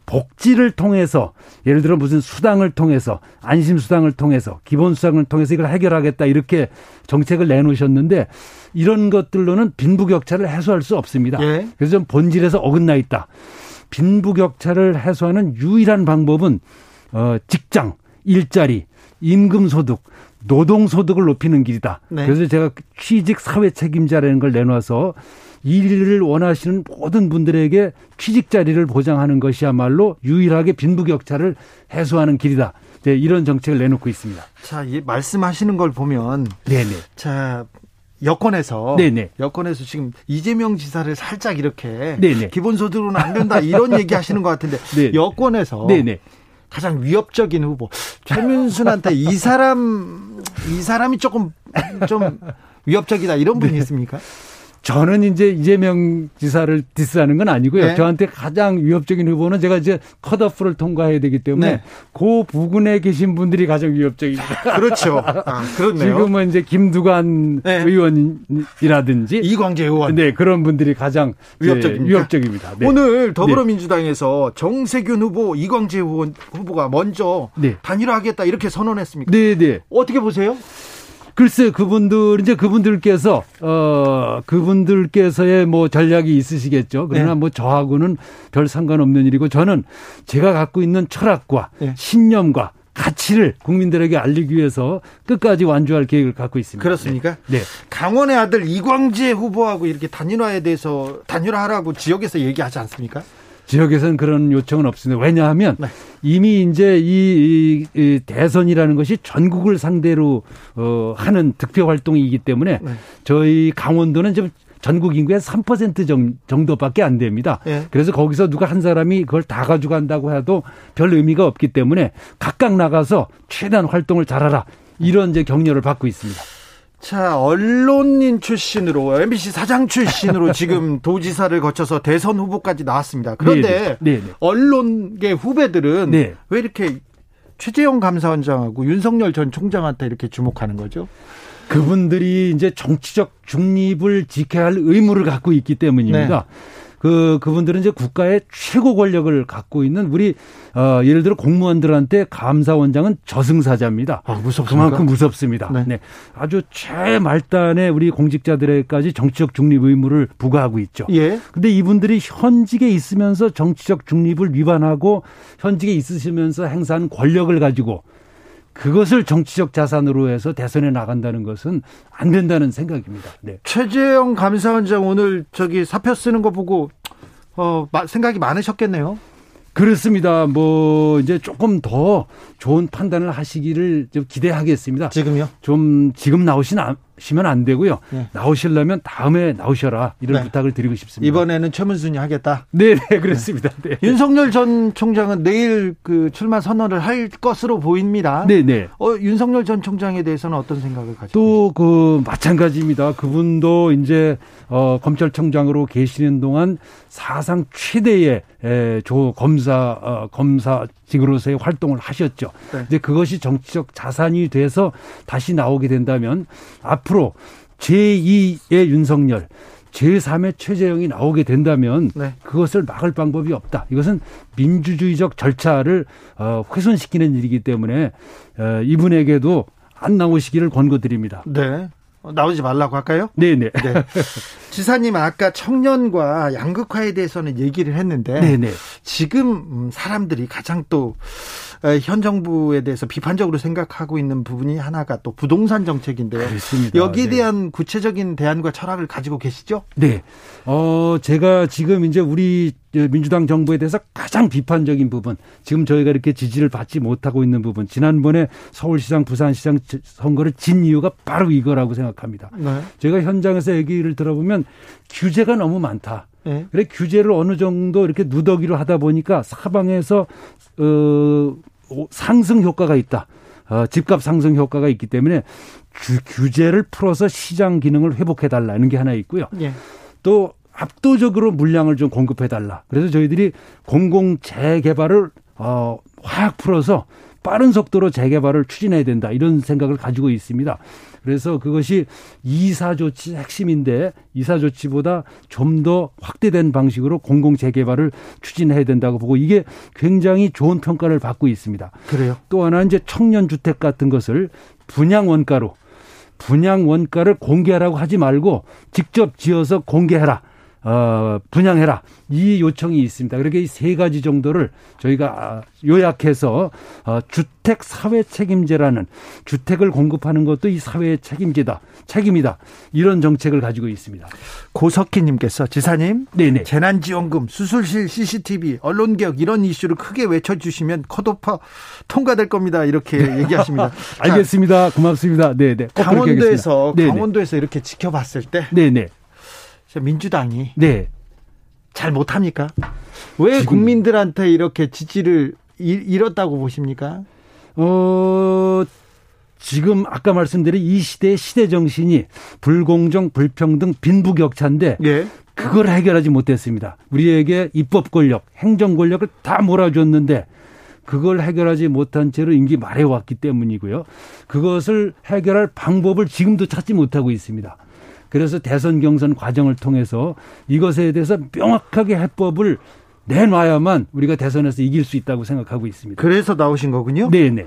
복지를 통해서 예를 들어 무슨 수당을 통해서 안심수당을 통해서 기본수당을 통해서 이걸 해결하겠다 이렇게 정책을 내놓으셨는데 이런 것들로는 빈부격차를 해소할 수 없습니다. 예. 그래서 좀 본질에서 어긋나 있다. 빈부격차를 해소하는 유일한 방법은 직장, 일자리, 임금소득, 노동소득을 높이는 길이다. 네. 그래서 제가 취직 사회 책임자라는 걸 내놔서 일을 원하시는 모든 분들에게 취직 자리를 보장하는 것이야말로 유일하게 빈부격차를 해소하는 길이다. 네, 이런 정책을 내놓고 있습니다. 자, 이 말씀하시는 걸 보면, 네네. 자 여권에서 지금 이재명 지사를 살짝 이렇게 네네. 기본소득으로는 안 된다 이런 얘기하시는 것 같은데 네네. 여권에서. 네네. 가장 위협적인 후보 최문순한테 이 사람이 조금 좀 위협적이다 이런 분이 네. 있습니까? 저는 이제 이재명 지사를 디스하는 건 아니고요. 네. 저한테 가장 위협적인 후보는 제가 이제 컷오프를 통과해야 되기 때문에 네. 그 부근에 계신 분들이 가장 위협적입니다. 그렇죠. 아, 그렇네요. 지금은 이제 김두관 네. 의원이라든지 이광재 의원. 네, 그런 분들이 가장 위협적입니다. 네. 오늘 더불어민주당에서 정세균 후보, 이광재 후보가 먼저 네. 단일화하겠다 이렇게 선언했습니까? 네, 네. 어떻게 보세요? 글쎄, 그분들께서의 뭐 전략이 있으시겠죠. 그러나 네. 뭐 저하고는 별 상관없는 일이고 저는 제가 갖고 있는 철학과 네. 신념과 가치를 국민들에게 알리기 위해서 끝까지 완주할 계획을 갖고 있습니다. 그렇습니까? 네. 강원의 아들 이광재 후보하고 이렇게 단일화에 대해서 단일화하라고 지역에서 얘기하지 않습니까? 지역에서는 그런 요청은 없습니다. 왜냐하면 네. 이미 이제 이 대선이라는 것이 전국을 상대로 하는 득표 활동이기 때문에 네. 저희 강원도는 지금 전국 인구의 3% 정도밖에 안 됩니다. 네. 그래서 거기서 누가 한 사람이 그걸 다 가져간다고 해도 별 의미가 없기 때문에 각각 나가서 최대한 활동을 잘하라 이런 이제 격려를 받고 있습니다. 자, 언론인 출신으로 MBC 사장 출신으로 지금 도지사를 거쳐서 대선 후보까지 나왔습니다. 그런데 네네. 언론계 후배들은 네네. 왜 이렇게 최재형 감사원장하고 윤석열 전 총장한테 이렇게 주목하는 거죠? 그분들이 이제 정치적 중립을 지켜야 할 의무를 갖고 있기 때문입니다. 네. 그분들은 이제 국가의 최고 권력을 갖고 있는 우리 예를 들어 공무원들한테 감사원장은 저승사자입니다. 아, 무섭습니까? 그만큼 무섭습니다. 네. 네. 아주 최말단에 우리 공직자들에게까지 정치적 중립 의무를 부과하고 있죠. 예. 근데 이분들이 현직에 있으면서 정치적 중립을 위반하고 현직에 있으시면서 행사한 권력을 가지고 그것을 정치적 자산으로 해서 대선에 나간다는 것은 안 된다는 생각입니다. 네. 최재형 감사원장 오늘 저기 사표 쓰는 거 보고 생각이 많으셨겠네요. 그렇습니다. 뭐 이제 조금 더 좋은 판단을 하시기를 좀 기대하겠습니다. 지금요? 좀 지금 나오시면 안 되고요. 네. 나오시려면 다음에 나오셔라 이런 네. 부탁을 드리고 싶습니다. 이번에는 최문순이 하겠다. 네, 네, 그렇습니다. 네. 네. 윤석열 전 총장은 내일 그 출마 선언을 할 것으로 보입니다. 네, 네. 윤석열 전 총장에 대해서는 어떤 생각을 가지고? 또 그 마찬가지입니다. 그분도 이제 검찰총장으로 계시는 동안 사상 최대의 검사직으로서의 활동을 하셨죠. 네. 이제 그것이 정치적 자산이 돼서 다시 나오게 된다면 앞으로 제2의 윤석열, 제3의 최재형이 나오게 된다면 네. 그것을 막을 방법이 없다. 이것은 민주주의적 절차를 훼손시키는 일이기 때문에 이분에게도 안 나오시기를 권고드립니다. 네. 나오지 말라고 할까요? 네네. 네. 지사님 아까 청년과 양극화에 대해서는 얘기를 했는데 네네. 지금 사람들이 가장 또 현 정부에 대해서 비판적으로 생각하고 있는 부분이 하나가 또 부동산 정책인데요. 그렇습니다. 여기에 대한 네. 구체적인 대안과 철학을 가지고 계시죠? 네. 제가 지금 이제 우리 민주당 정부에 대해서 가장 비판적인 부분, 지금 저희가 이렇게 지지를 받지 못하고 있는 부분, 지난번에 서울시장, 부산시장 선거를 진 이유가 바로 이거라고 생각합니다. 네. 제가 현장에서 얘기를 들어보면 규제가 너무 많다. 네. 그래 규제를 어느 정도 이렇게 누더기로 하다 보니까 사방에서 상승 효과가 있다. 집값 상승 효과가 있기 때문에 규제를 풀어서 시장 기능을 회복해달라는 게 하나 있고요. 네. 또 압도적으로 물량을 좀 공급해달라. 그래서 저희들이 공공 재개발을 확 풀어서 빠른 속도로 재개발을 추진해야 된다. 이런 생각을 가지고 있습니다. 그래서 그것이 2사 조치 핵심인데 2사 조치보다 좀 더 확대된 방식으로 공공 재개발을 추진해야 된다고 보고 이게 굉장히 좋은 평가를 받고 있습니다. 그래요. 또 하나 이제 청년 주택 같은 것을 분양 원가를 공개하라고 하지 말고 직접 지어서 공개해라. 분양해라. 이 요청이 있습니다. 그렇게 이 세 가지 정도를 저희가 요약해서 주택 사회 책임제라는 주택을 공급하는 것도 이 사회의 책임이다. 이런 정책을 가지고 있습니다. 고석희님께서 지사님, 네네. 재난지원금, 수술실, CCTV, 언론개혁 이런 이슈를 크게 외쳐주시면 컷오프 통과될 겁니다. 이렇게 얘기하십니다. 알겠습니다. 고맙습니다. 네네. 강원도에서 이렇게 지켜봤을 때, 네네. 민주당이 네. 잘 못합니까? 왜 국민들한테 이렇게 지지를 잃었다고 보십니까? 지금 아까 말씀드린 이 시대의 시대정신이 불공정, 불평등, 빈부격차인데 네. 그걸 해결하지 못했습니다. 우리에게 입법 권력, 행정 권력을 다 몰아줬는데 그걸 해결하지 못한 채로 임기 말에 왔기 때문이고요. 그것을 해결할 방법을 지금도 찾지 못하고 있습니다. 그래서 대선 경선 과정을 통해서 이것에 대해서 명확하게 해법을 내놔야만 우리가 대선에서 이길 수 있다고 생각하고 있습니다. 그래서 나오신 거군요. 네네.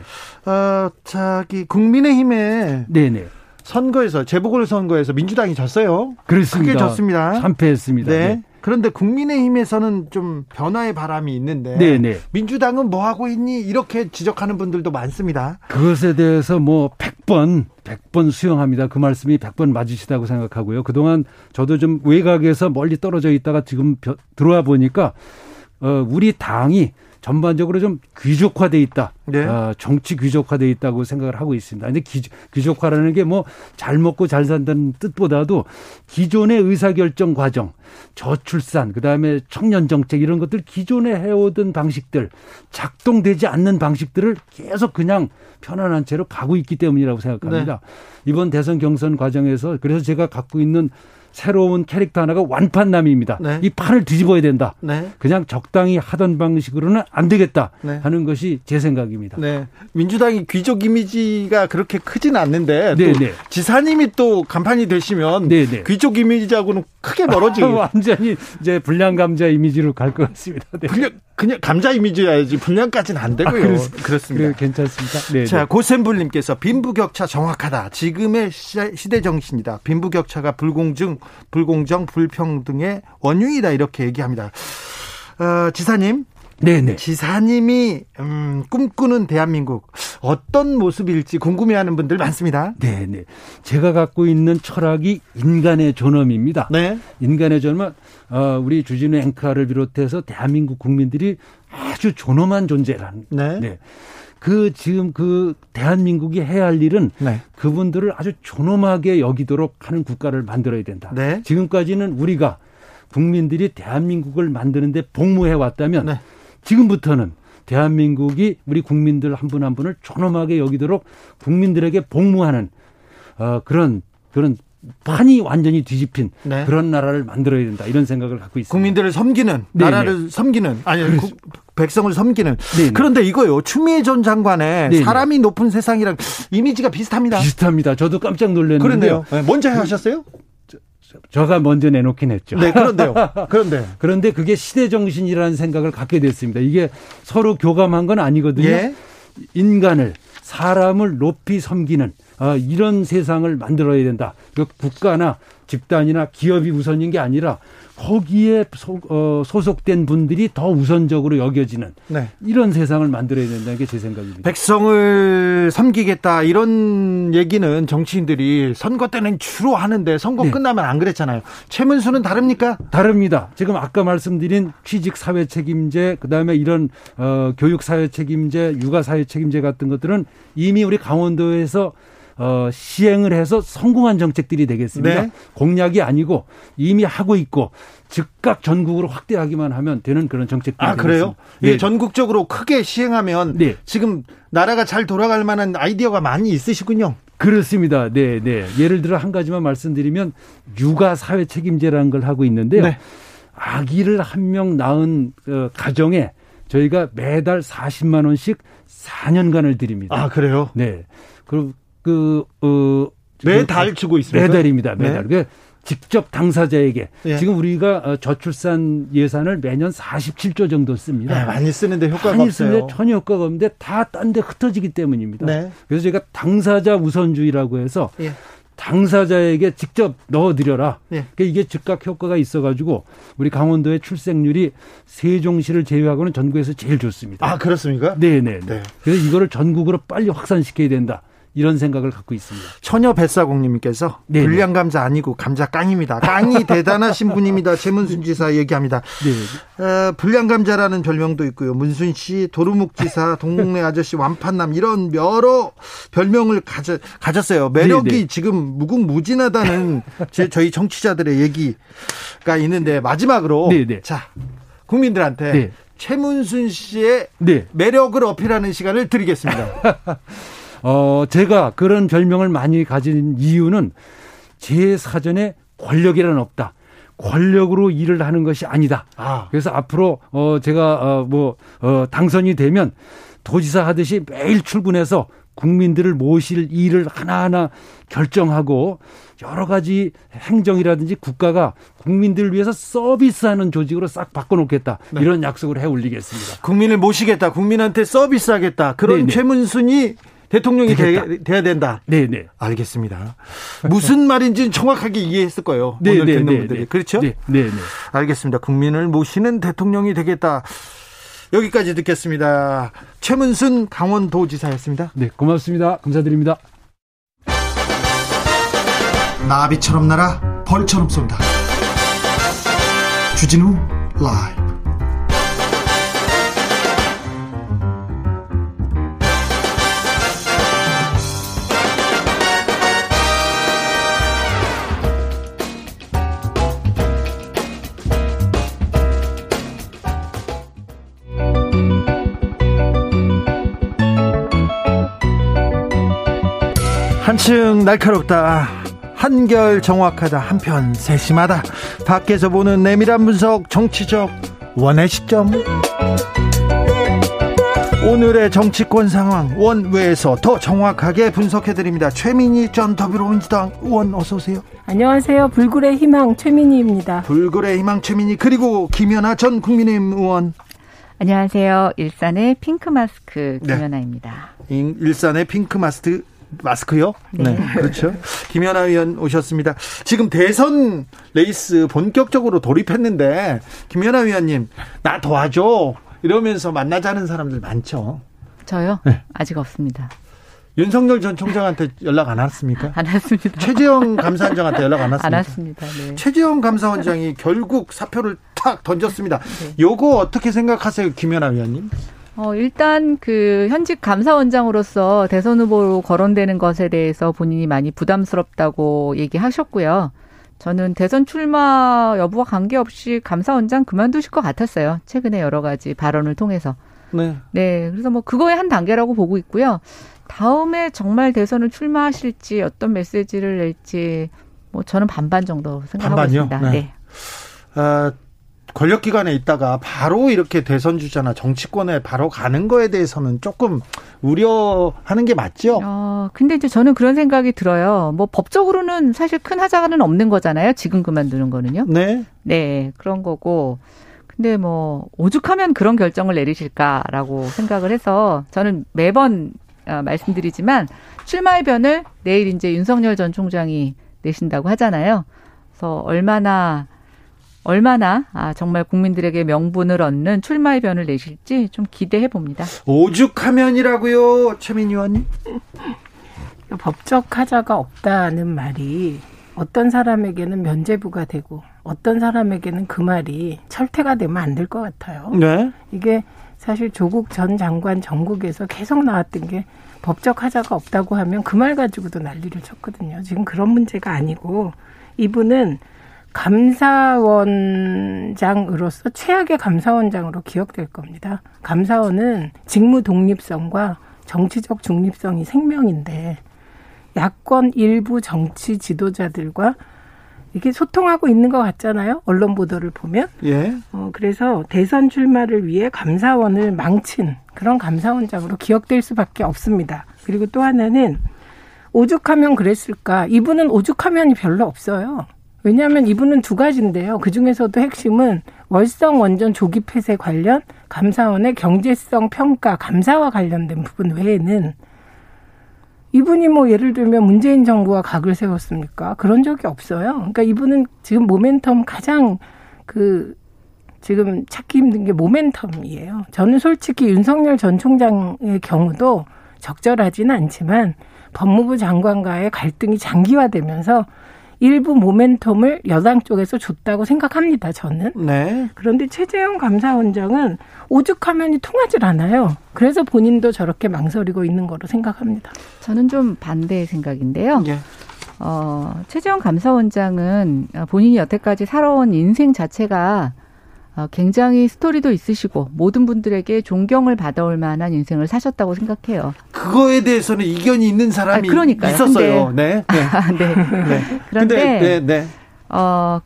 국민의힘에 네네. 선거에서 재보궐선거에서 민주당이 졌어요. 그렇습니다. 크게 졌습니다. 참패했습니다. 네. 네. 그런데 국민의힘에서는 좀 변화의 바람이 있는데 네네. 민주당은 뭐 하고 있니? 이렇게 지적하는 분들도 많습니다. 그것에 대해서 뭐 100번 수용합니다. 그 말씀이 100번 맞으시다고 생각하고요. 그동안 저도 좀 외곽에서 멀리 떨어져 있다가 지금 들어와 보니까 우리 당이 전반적으로 좀 귀족화돼 있다. 네. 정치 귀족화돼 있다고 생각을 하고 있습니다. 근데 귀족화라는 게 뭐 잘 먹고 잘 산다는 뜻보다도 기존의 의사결정 과정, 저출산, 그다음에 청년 정책 이런 것들 기존에 해오던 방식들, 작동되지 않는 방식들을 계속 그냥 편안한 채로 가고 있기 때문이라고 생각합니다. 네. 이번 대선 경선 과정에서 그래서 제가 갖고 있는 새로운 캐릭터 하나가 완판남입니다. 네. 이 판을 뒤집어야 된다. 네. 그냥 적당히 하던 방식으로는 안 되겠다 네. 하는 것이 제 생각입니다. 네. 민주당이 귀족 이미지가 그렇게 크진 않는데 네. 또 네. 지사님이 또 간판이 되시면 네. 네. 귀족 이미지하고는 크게 멀어지고 완전히 이제 불량 감자 이미지로 갈 것 같습니다. 네. 그냥 감자 이미지여야지 불량까지는 안 되고요. 그렇습니다. 네, 괜찮습니다. 네, 자, 네. 고센불님께서 빈부격차 정확하다. 지금의 시대 정신이다. 빈부격차가 불공정, 불평등의 원흉이다. 이렇게 얘기합니다. 지사님. 네네. 지사님이 꿈꾸는 대한민국 어떤 모습일지 궁금해하는 분들 많습니다. 네네. 제가 갖고 있는 철학이 인간의 존엄입니다. 네. 인간의 존엄은 우리 주진우 앵커를 비롯해서 대한민국 국민들이 아주 존엄한 존재라는. 네. 네. 지금 대한민국이 해야 할 일은 네. 그분들을 아주 존엄하게 여기도록 하는 국가를 만들어야 된다. 네. 지금까지는 우리가 국민들이 대한민국을 만드는데 복무해 왔다면 네. 지금부터는 대한민국이 우리 국민들 한 분 한 분을 존엄하게 여기도록 국민들에게 복무하는 그런 판이 완전히 뒤집힌 네. 그런 나라를 만들어야 된다. 이런 생각을 갖고 있습니다. 국민들을 섬기는 네네. 나라를 섬기는 아니 백성을 섬기는 네네. 그런데 이거요. 추미애 전 장관의 네네. 사람이 높은 세상이랑 이미지가 비슷합니다. 저도 깜짝 놀랐는데요. 그런데요. 먼저 하셨어요? 제가 먼저 내놓긴 했죠. 네, 그런데 그게 시대정신이라는 생각을 갖게 됐습니다. 이게 서로 교감한 건 아니거든요. 예? 사람을 높이 섬기는 이런 세상을 만들어야 된다. 국가나 집단이나 기업이 우선인 게 아니라 거기에 소속된 분들이 더 우선적으로 여겨지는 네. 이런 세상을 만들어야 된다는 게 제 생각입니다. 백성을 섬기겠다 이런 얘기는 정치인들이 선거 때는 주로 하는데 선거 네. 끝나면 안 그랬잖아요. 최문순은 다릅니까? 다릅니다. 지금 아까 말씀드린 취직사회 책임제 그다음에 이런 교육사회 책임제, 육아사회 책임제 같은 것들은 이미 우리 강원도에서 시행을 해서 성공한 정책들이 되겠습니다. 네. 공약이 아니고 이미 하고 있고 즉각 전국으로 확대하기만 하면 되는 그런 정책들이 되겠습니다. 아, 그래요? 네. 전국적으로 크게 시행하면 네. 지금 나라가 잘 돌아갈 만한 아이디어가 많이 있으시군요. 그렇습니다. 네, 네. 예를 들어 한 가지만 말씀드리면 육아 사회 책임제라는 걸 하고 있는데요. 네. 아기를 한 명 낳은 가정에 저희가 매달 40만 원씩 4년간을 드립니다. 아, 그래요? 네. 그럼 매달 주고 있습니까? 매달입니다. 매달. 네. 그러니까 직접 당사자에게. 네. 지금 우리가 저출산 예산을 매년 47조 정도 씁니다. 네, 많이 쓰는데 효과가 많이 없어요. 많이 쓰는데 전혀 효과가 없는데 다 딴 데 흩어지기 때문입니다. 네. 그래서 저희가 당사자 우선주의라고 해서 네. 당사자에게 직접 넣어드려라. 예. 그러니까 이게 즉각 효과가 있어가지고 우리 강원도의 출생률이 세종시를 제외하고는 전국에서 제일 좋습니다. 아, 그렇습니까? 네네. 네. 그래서 이거를 전국으로 빨리 확산시켜야 된다. 이런 생각을 갖고 있습니다. 처녀 뱃사공님께서 불량 감자 아니고 감자 깡입니다. 깡이 대단하신 분입니다. 최문순 지사 얘기합니다. 네. 불량 감자라는 별명도 있고요. 문순 씨, 도루묵 지사, 동네 아저씨, 완판남 이런 여러 별명을 가졌어요. 매력이 네네. 지금 무궁무진하다는 저희 정치자들의 얘기가 있는데 마지막으로 네네. 자 국민들한테 네. 최문순 씨의 네. 매력을 어필하는 시간을 드리겠습니다. 제가 그런 별명을 많이 가진 이유는 제 사전에 권력이란 없다. 권력으로 일을 하는 것이 아니다. 아. 그래서 앞으로 제가 당선이 되면 도지사 하듯이 매일 출근해서 국민들을 모실 일을 하나하나 결정하고 여러 가지 행정이라든지 국가가 국민들을 위해서 서비스하는 조직으로 싹 바꿔놓겠다. 네. 이런 약속을 해올리겠습니다. 국민을 모시겠다. 국민한테 서비스하겠다. 그런 네네. 최문순이 대통령이 돼야 된다. 네네. 알겠습니다. 무슨 말인지는 정확하게 이해했을 거예요. 네네. 오늘 듣는 분들이. 그렇죠? 네네. 알겠습니다. 국민을 모시는 대통령이 되겠다. 여기까지 듣겠습니다. 최문순 강원도지사였습니다. 네, 고맙습니다. 감사드립니다. 나비처럼 날아 벌처럼 쏜다. 주진우 라이브. 한층 날카롭다, 한결 정확하다, 한편 세심하다. 밖에서 보는 내밀한 분석, 정치적 원의 시점. 오늘의 정치권 상황 원외에서 더 정확하게 분석해드립니다. 최민희 전 더불어민주당 의원 어서 오세요. 안녕하세요. 불굴의 희망 최민희입니다. 불굴의 희망 최민희. 그리고 김연아 전 국민의힘 의원. 안녕하세요. 일산의 핑크 마스크 김연아입니다. 네. 일산의 핑크 마스크요? 네. 네. 그렇죠. 김현아 의원 오셨습니다. 지금 대선 레이스 본격적으로 돌입했는데 김현아 의원님 나 도와줘 이러면서 만나자는 사람들 많죠. 저요? 네. 아직 없습니다. 윤석열 전 총장한테 연락 안 왔습니까? 안 왔습니다. 최재형 감사원장한테 연락 안 왔습니까? 안 왔습니다. 네. 최재형 감사원장이 결국 사표를 탁 던졌습니다. 네. 요거 어떻게 생각하세요, 김현아 의원님? 일단 현직 감사원장으로서 대선 후보로 거론되는 것에 대해서 본인이 많이 부담스럽다고 얘기하셨고요. 저는 대선 출마 여부와 관계없이 감사원장 그만두실 것 같았어요. 최근에 여러 가지 발언을 통해서. 네. 네. 그래서 그거의 한 단계라고 보고 있고요. 다음에 정말 대선을 출마하실지 어떤 메시지를 낼지 저는 반반 정도 생각하고 반반이요? 있습니다. 네. 네. 권력기관에 있다가 바로 이렇게 대선 주자나 정치권에 바로 가는 거에 대해서는 조금 우려하는 게 맞죠? 근데 이제 저는 그런 생각이 들어요. 법적으로는 사실 큰 하자는 없는 거잖아요. 지금 그만두는 거는요. 네. 네, 그런 거고. 근데 오죽하면 그런 결정을 내리실까라고 생각을 해서 저는 매번 말씀드리지만 출마의 변을 내일 이제 윤석열 전 총장이 내신다고 하잖아요. 그래서 얼마나 정말 국민들에게 명분을 얻는 출마의 변을 내실지 좀 기대해 봅니다. 오죽하면이라고요, 최민희 의원님? 법적 하자가 없다는 말이 어떤 사람에게는 면죄부가 되고 어떤 사람에게는 그 말이 철퇴가 되면 안 될 것 같아요. 네. 이게 사실 조국 전 장관 전국에서 계속 나왔던 게 법적 하자가 없다고 하면 그 말 가지고도 난리를 쳤거든요. 지금 그런 문제가 아니고 이분은 감사원장으로서 최악의 감사원장으로 기억될 겁니다. 감사원은 직무 독립성과 정치적 중립성이 생명인데 야권 일부 정치 지도자들과 이게 소통하고 있는 것 같잖아요. 언론 보도를 보면. 예. 그래서 대선 출마를 위해 감사원을 망친 그런 감사원장으로 기억될 수밖에 없습니다. 그리고 또 하나는 오죽하면 그랬을까. 이분은 오죽하면이 별로 없어요. 왜냐하면 이분은 두 가지인데요. 그중에서도 핵심은 월성 원전 조기 폐쇄 관련 감사원의 경제성 평가 감사와 관련된 부분 외에는 이분이 뭐 예를 들면 문재인 정부가 각을 세웠습니까? 그런 적이 없어요. 그러니까 이분은 지금 모멘텀 가장 지금 찾기 힘든 게 모멘텀이에요. 저는 솔직히 윤석열 전 총장의 경우도 적절하지는 않지만 법무부 장관과의 갈등이 장기화되면서 일부 모멘텀을 여당 쪽에서 줬다고 생각합니다. 저는. 네. 그런데 최재형 감사원장은 오죽하면이 통하질 않아요. 그래서 본인도 저렇게 망설이고 있는 거로 생각합니다. 저는 좀 반대의 생각인데요. 네. 최재형 감사원장은 본인이 여태까지 살아온 인생 자체가 굉장히 스토리도 있으시고 모든 분들에게 존경을 받아올 만한 인생을 사셨다고 생각해요. 그거에 대해서는 이견이 있는 사람이 있었어요. 근데, 그런데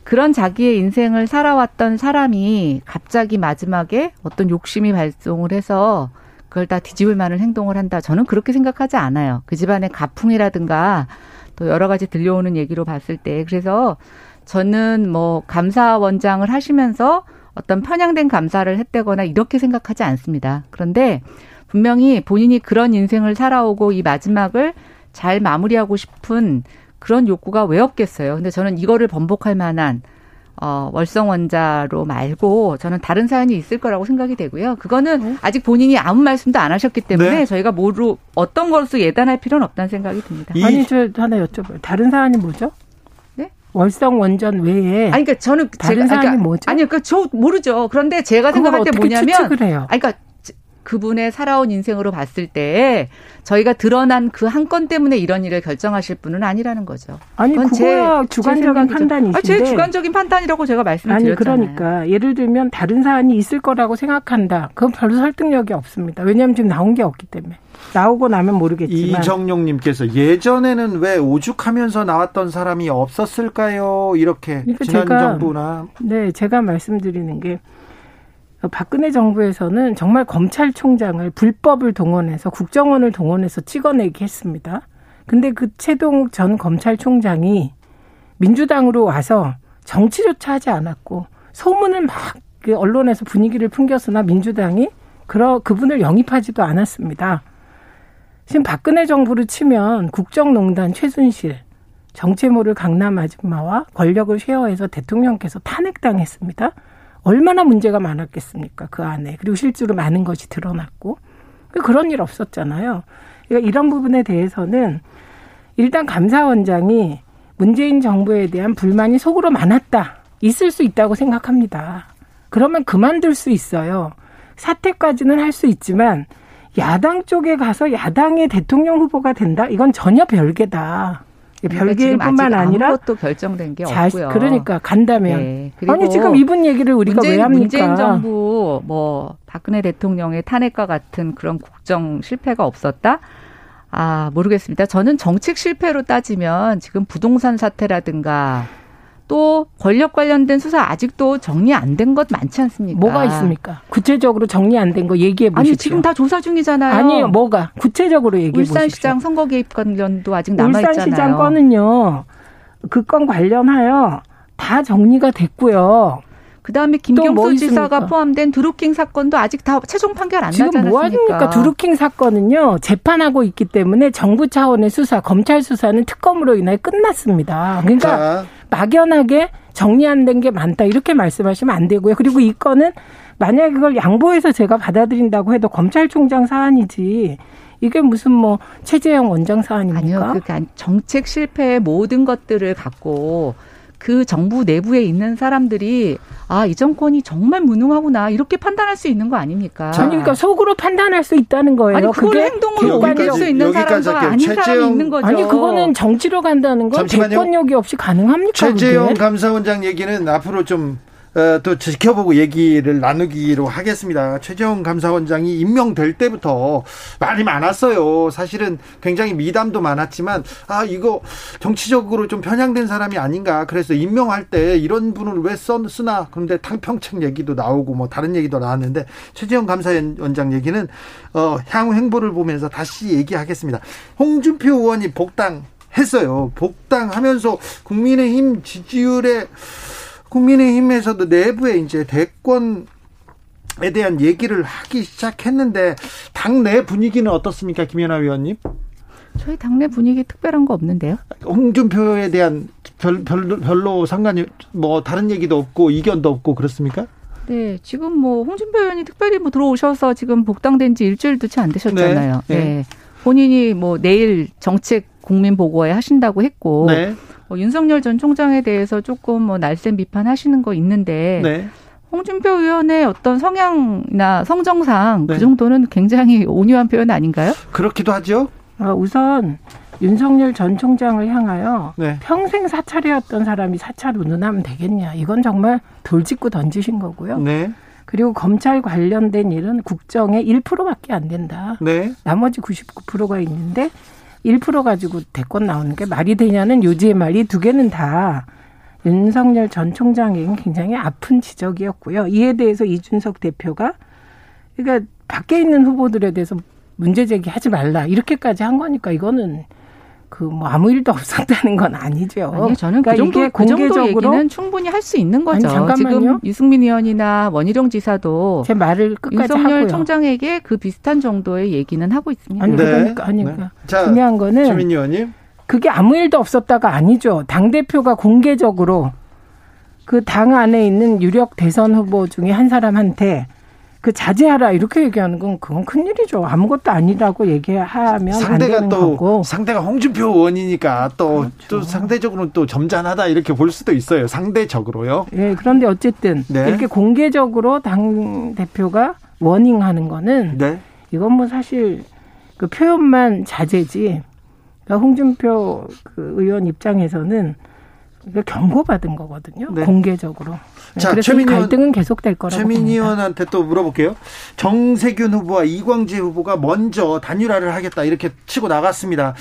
그런 자기의 인생을 살아왔던 사람이 갑자기 마지막에 어떤 욕심이 발동을 해서 그걸 다 뒤집을 만한 행동을 한다. 저는 그렇게 생각하지 않아요. 그 집안의 가풍이라든가 또 여러 가지 들려오는 얘기로 봤을 때. 그래서 저는 감사원장을 하시면서 어떤 편향된 감사를 했다거나 이렇게 생각하지 않습니다. 그런데 분명히 본인이 그런 인생을 살아오고 이 마지막을 잘 마무리하고 싶은 그런 욕구가 왜 없겠어요. 근데 저는 이거를 번복할 만한 월성원자로 말고 저는 다른 사연이 있을 거라고 생각이 되고요. 그거는 아직 본인이 아무 말씀도 안 하셨기 때문에 저희가 모두 어떤 것으로 예단할 필요는 없다는 생각이 듭니다. 아니, 저 하나 여쭤봐요. 다른 사연이 뭐죠? 월성 원전 외에 그러니까 저는 다른 사람이 뭐죠? 아니 그러니까 저 모르죠. 그런데 제가 생각할 때 뭐냐면 추측을 해요. 그러니까 그분의 살아온 인생으로 봤을 때 저희가 드러난 그 한 건 때문에 이런 일을 결정하실 분은 아니라는 거죠. 아니 그거야 주관적인 판단이신데. 제 주관적인 판단이라고 제가 말씀드렸잖아요. 아니 그러니까 예를 들면 다른 사안이 있을 거라고 생각한다. 그건 별로 설득력이 없습니다. 왜냐하면 지금 나온 게 없기 때문에. 나오고 나면 모르겠지만. 이정용님께서 예전에는 왜 오죽하면서 나왔던 사람이 없었을까요? 이렇게 그러니까 지난 정부나. 네, 제가 말씀드리는 게 박근혜 정부에서는 정말 검찰총장을 불법을 동원해서 국정원을 동원해서 찍어내기 했습니다. 근데 그 채동욱 전 검찰총장이 민주당으로 와서 정치조차 하지 않았고 소문은 막 언론에서 분위기를 풍겼으나 민주당이 그분을 영입하지도 않았습니다. 지금 박근혜 정부를 치면 국정농단 최순실, 정체 모를 강남 아줌마와 권력을 쉐어해서 대통령께서 탄핵당했습니다. 얼마나 문제가 많았겠습니까, 그 안에. 그리고 실제로 많은 것이 드러났고. 그런 일 없었잖아요. 그러니까 이런 부분에 대해서는 일단 감사원장이 문재인 정부에 대한 불만이 속으로 많았다. 있을 수 있다고 생각합니다. 그러면 그만둘 수 있어요. 사퇴까지는 할 수 있지만 야당 쪽에 가서 야당의 대통령 후보가 된다? 이건 전혀 별개다. 별개일 뿐만 아니라 아무것도 결정된 게 없고요. 그러니까 간다면. 네, 아니 지금 이분 얘기를 우리가 왜 합니까? 문재인 정부 박근혜 대통령의 탄핵과 같은 그런 국정 실패가 없었다? 모르겠습니다. 저는 정책 실패로 따지면 지금 부동산 사태라든가 또 권력 관련된 수사 아직도 정리 안 된 것 많지 않습니까? 뭐가 있습니까? 구체적으로 정리 안 된 거 얘기해 보십시오. 아니 지금 다 조사 중이잖아요. 아니요. 뭐가? 구체적으로 얘기해 보십시오. 울산시장 선거 개입 관련도 아직 남아있잖아요. 울산시장 건은요. 그 건 관련하여 다 정리가 됐고요. 그다음에 김경수 지사가 포함된 드루킹 사건도 아직 다 최종 판결 안 나지 않았습니까? 지금 뭐 하십니까? 드루킹 사건은요. 재판하고 있기 때문에 정부 차원의 수사, 검찰 수사는 특검으로 인해 끝났습니다. 그러니까 막연하게 정리 안 된 게 많다. 이렇게 말씀하시면 안 되고요. 그리고 이 건은 만약에 그걸 양보해서 제가 받아들인다고 해도 검찰총장 사안이지. 이게 무슨 최재형 원장 사안입니까? 아니요. 정책 실패의 모든 것들을 갖고 그 정부 내부에 있는 사람들이 아, 이 정권이 정말 무능하구나 이렇게 판단할 수 있는 거 아닙니까? 아니, 그러니까 속으로 판단할 수 있다는 거예요. 아니, 그걸 행동으로 옮길 수 있는 사람과 아닌 사람이 있는 거죠. 아니, 그거는 정치로 간다는 건 대권력이 없이 가능합니까? 최재형 그게? 감사원장 얘기는 앞으로 좀 또 지켜보고 얘기를 나누기로 하겠습니다. 최재형 감사원장이 임명될 때부터 말이 많았어요. 사실은 굉장히 미담도 많았지만 아 이거 정치적으로 좀 편향된 사람이 아닌가. 그래서 임명할 때 이런 분을 왜 쓰나. 그런데 탕평책 얘기도 나오고 뭐 다른 얘기도 나왔는데 최재형 감사원장 얘기는 향후 행보를 보면서 다시 얘기하겠습니다. 홍준표 의원이 복당했어요. 복당하면서 국민의힘 지지율에 국민의힘에서도 내부에 이제 대권에 대한 얘기를 하기 시작했는데 당내 분위기는 어떻습니까, 김연아 위원님? 저희 당내 분위기 특별한 거 없는데요. 홍준표에 대한 별로 상관이 뭐 다른 얘기도 없고 이견도 없고 그렇습니까? 네, 지금 뭐 홍준표 의원이 특별히 뭐 들어오셔서 지금 복당된 지 일주일도 채 안 되셨잖아요. 네. 네. 본인이 뭐 내일 정책 국민 보고에 하신다고 했고. 네. 윤석열 전 총장에 대해서 조금 뭐 날쌘 비판하시는 거 있는데 네. 홍준표 의원의 어떤 성향이나 성정상 네. 그 정도는 굉장히 온유한 표현 아닌가요? 그렇기도 하죠. 우선 윤석열 전 총장을 향하여 네. 평생 사찰이었던 사람이 사찰 운운하면 되겠냐. 이건 정말 돌직구 던지신 거고요. 네. 그리고 검찰 관련된 일은 국정의 1%밖에 안 된다. 네. 나머지 99%가 있는데 1% 가지고 대권 나오는 게 말이 되냐는 요지의 말이 두 개는 다 윤석열 전 총장에게는 굉장히 아픈 지적이었고요. 이에 대해서 이준석 대표가 그러니까 밖에 있는 후보들에 대해서 문제 제기하지 말라 이렇게까지 한 거니까 이거는 그 뭐 아무 일도 없었다는 건 아니죠. 아니, 저는 그러니까 그 정도 얘기는 충분히 할 수 있는 거죠. 아니, 잠깐만요. 지금 유승민 의원이나 원희룡 지사도 제 말을 끝까지 윤석열 하고요. 총장에게 그 비슷한 정도의 얘기는 하고 있습니다. 아니, 네. 그러니까. 자, 중요한 거는 주민 의원님. 그게 아무 일도 없었다가 아니죠. 당대표가 공개적으로 그 당 안에 있는 유력 대선 후보 중에 한 사람한테 그 자제하라 이렇게 얘기하는 건 그건 큰일이죠. 아무것도 아니라고 얘기하면 안 되는 거고. 상대가 홍준표 의원이니까 또 상대적으로는 또 점잖하다 이렇게 볼 수도 있어요. 상대적으로요. 네, 그런데 어쨌든 네. 이렇게 공개적으로 당 대표가 워닝하는 거는 네. 이건 뭐 사실 그 표현만 자제지. 그러니까 홍준표 그 의원 입장에서는 경고받은 거거든요. 네. 공개적으로. 자, 그래서 최민희 갈등은 계속될 거라고 최민희 의원한테 또 물어볼게요. 정세균 후보와 이광재 후보가 먼저 단일화를 하겠다 이렇게 치고 나갔습니다.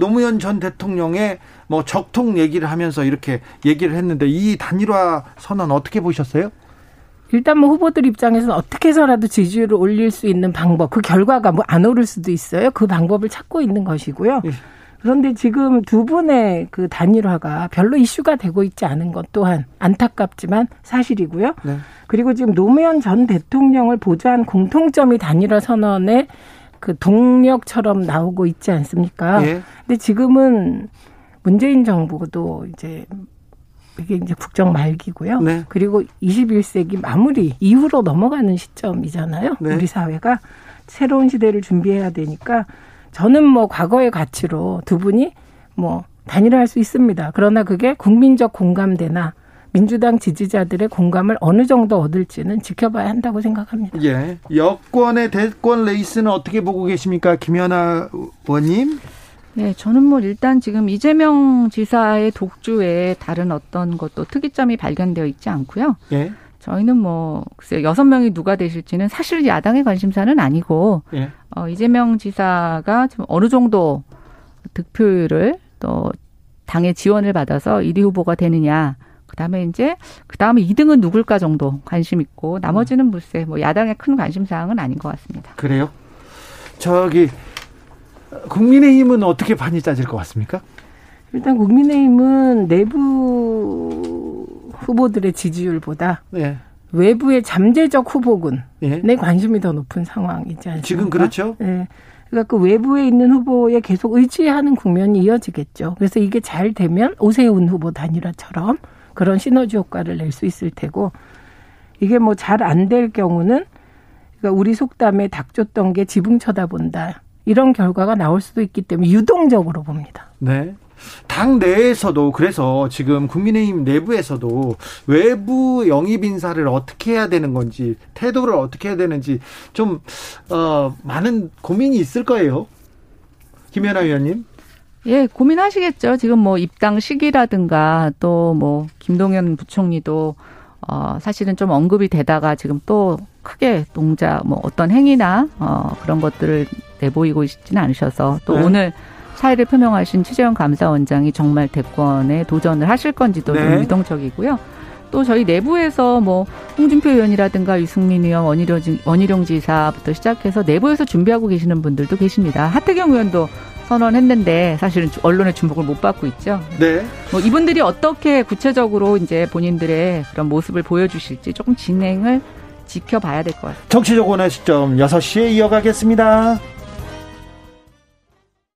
노무현 전 대통령의 뭐 적통 얘기를 하면서 이렇게 얘기를 했는데 이 단일화 선언 어떻게 보셨어요? 일단 뭐 후보들 입장에서는 어떻게 해서라도 지지율을 올릴 수 있는 방법. 그 결과가 뭐 안 오를 수도 있어요. 그 방법을 찾고 있는 것이고요. 예. 그런데 지금 두 분의 그 단일화가 별로 이슈가 되고 있지 않은 것 또한 안타깝지만 사실이고요. 네. 그리고 지금 노무현 전 대통령을 보좌한 공통점이 단일화 선언의 그 동력처럼 나오고 있지 않습니까? 네. 근데 지금은 문재인 정부도 이제 이게 이제 국정 말기고요. 네. 그리고 21세기 마무리 이후로 넘어가는 시점이잖아요. 네. 우리 사회가 새로운 시대를 준비해야 되니까 저는 뭐 과거의 가치로 두 분이 뭐 단일화할 수 있습니다. 그러나 그게 국민적 공감대나 민주당 지지자들의 공감을 어느 정도 얻을지는 지켜봐야 한다고 생각합니다. 예. 여권의 대권 레이스는 어떻게 보고 계십니까? 김연아 의원님. 네, 저는 뭐 일단 지금 이재명 지사의 독주에 다른 어떤 것도 특이점이 발견되어 있지 않고요. 예. 저희는 뭐 글쎄요, 6명이 누가 되실지는 사실 야당의 관심사는 아니고 예. 이재명 지사가 좀 어느 정도 득표율을 또 당의 지원을 받아서 1위 후보가 되느냐. 그다음에 2등은 누굴까 정도 관심 있고 나머지는 글쎄 뭐 야당의 큰 관심 사항은 아닌 것 같습니다. 그래요? 저기 국민의힘은 어떻게 판이 짜질 것 같습니까? 일단 국민의힘은 내부 후보들의 지지율보다 네. 외부의 잠재적 후보군에 네. 관심이 더 높은 상황이지 않습니까? 지금 그렇죠. 네. 그러니까 그 외부에 있는 후보에 계속 의지하는 국면이 이어지겠죠. 그래서 이게 잘 되면 오세훈 후보 단일화처럼 그런 시너지 효과를 낼 수 있을 테고 이게 뭐 잘 안 될 경우는 그러니까 우리 속담에 닭 줬던 게 지붕 쳐다본다. 이런 결과가 나올 수도 있기 때문에 유동적으로 봅니다. 네. 당 내에서도 그래서 지금 국민의힘 내부에서도 외부 영입 인사를 어떻게 해야 되는 건지, 태도를 어떻게 해야 되는지 좀 많은 고민이 있을 거예요. 김연아 위원님. 예, 고민하시겠죠. 지금 뭐 입당 시기라든가 또 뭐 김동연 부총리도 사실은 좀 언급이 되다가 지금 또 크게 동작 뭐 어떤 행위나 그런 것들을 내보이고 있지는 않으셔서 또 네. 오늘 사의를 표명하신 최재형 감사원장이 정말 대권에 도전을 하실 건지도 네. 좀 유동적이고요. 또 저희 내부에서 뭐 홍준표 의원이라든가 유승민 의원, 원희룡 지사부터 시작해서 내부에서 준비하고 계시는 분들도 계십니다. 하태경 의원도 선언했는데 사실은 언론의 주목을 못 받고 있죠. 네. 뭐 이분들이 어떻게 구체적으로 이제 본인들의 그런 모습을 보여주실지 조금 진행을 지켜봐야 될 것 같습니다. 정치적 원의 시점 6시에 이어가겠습니다.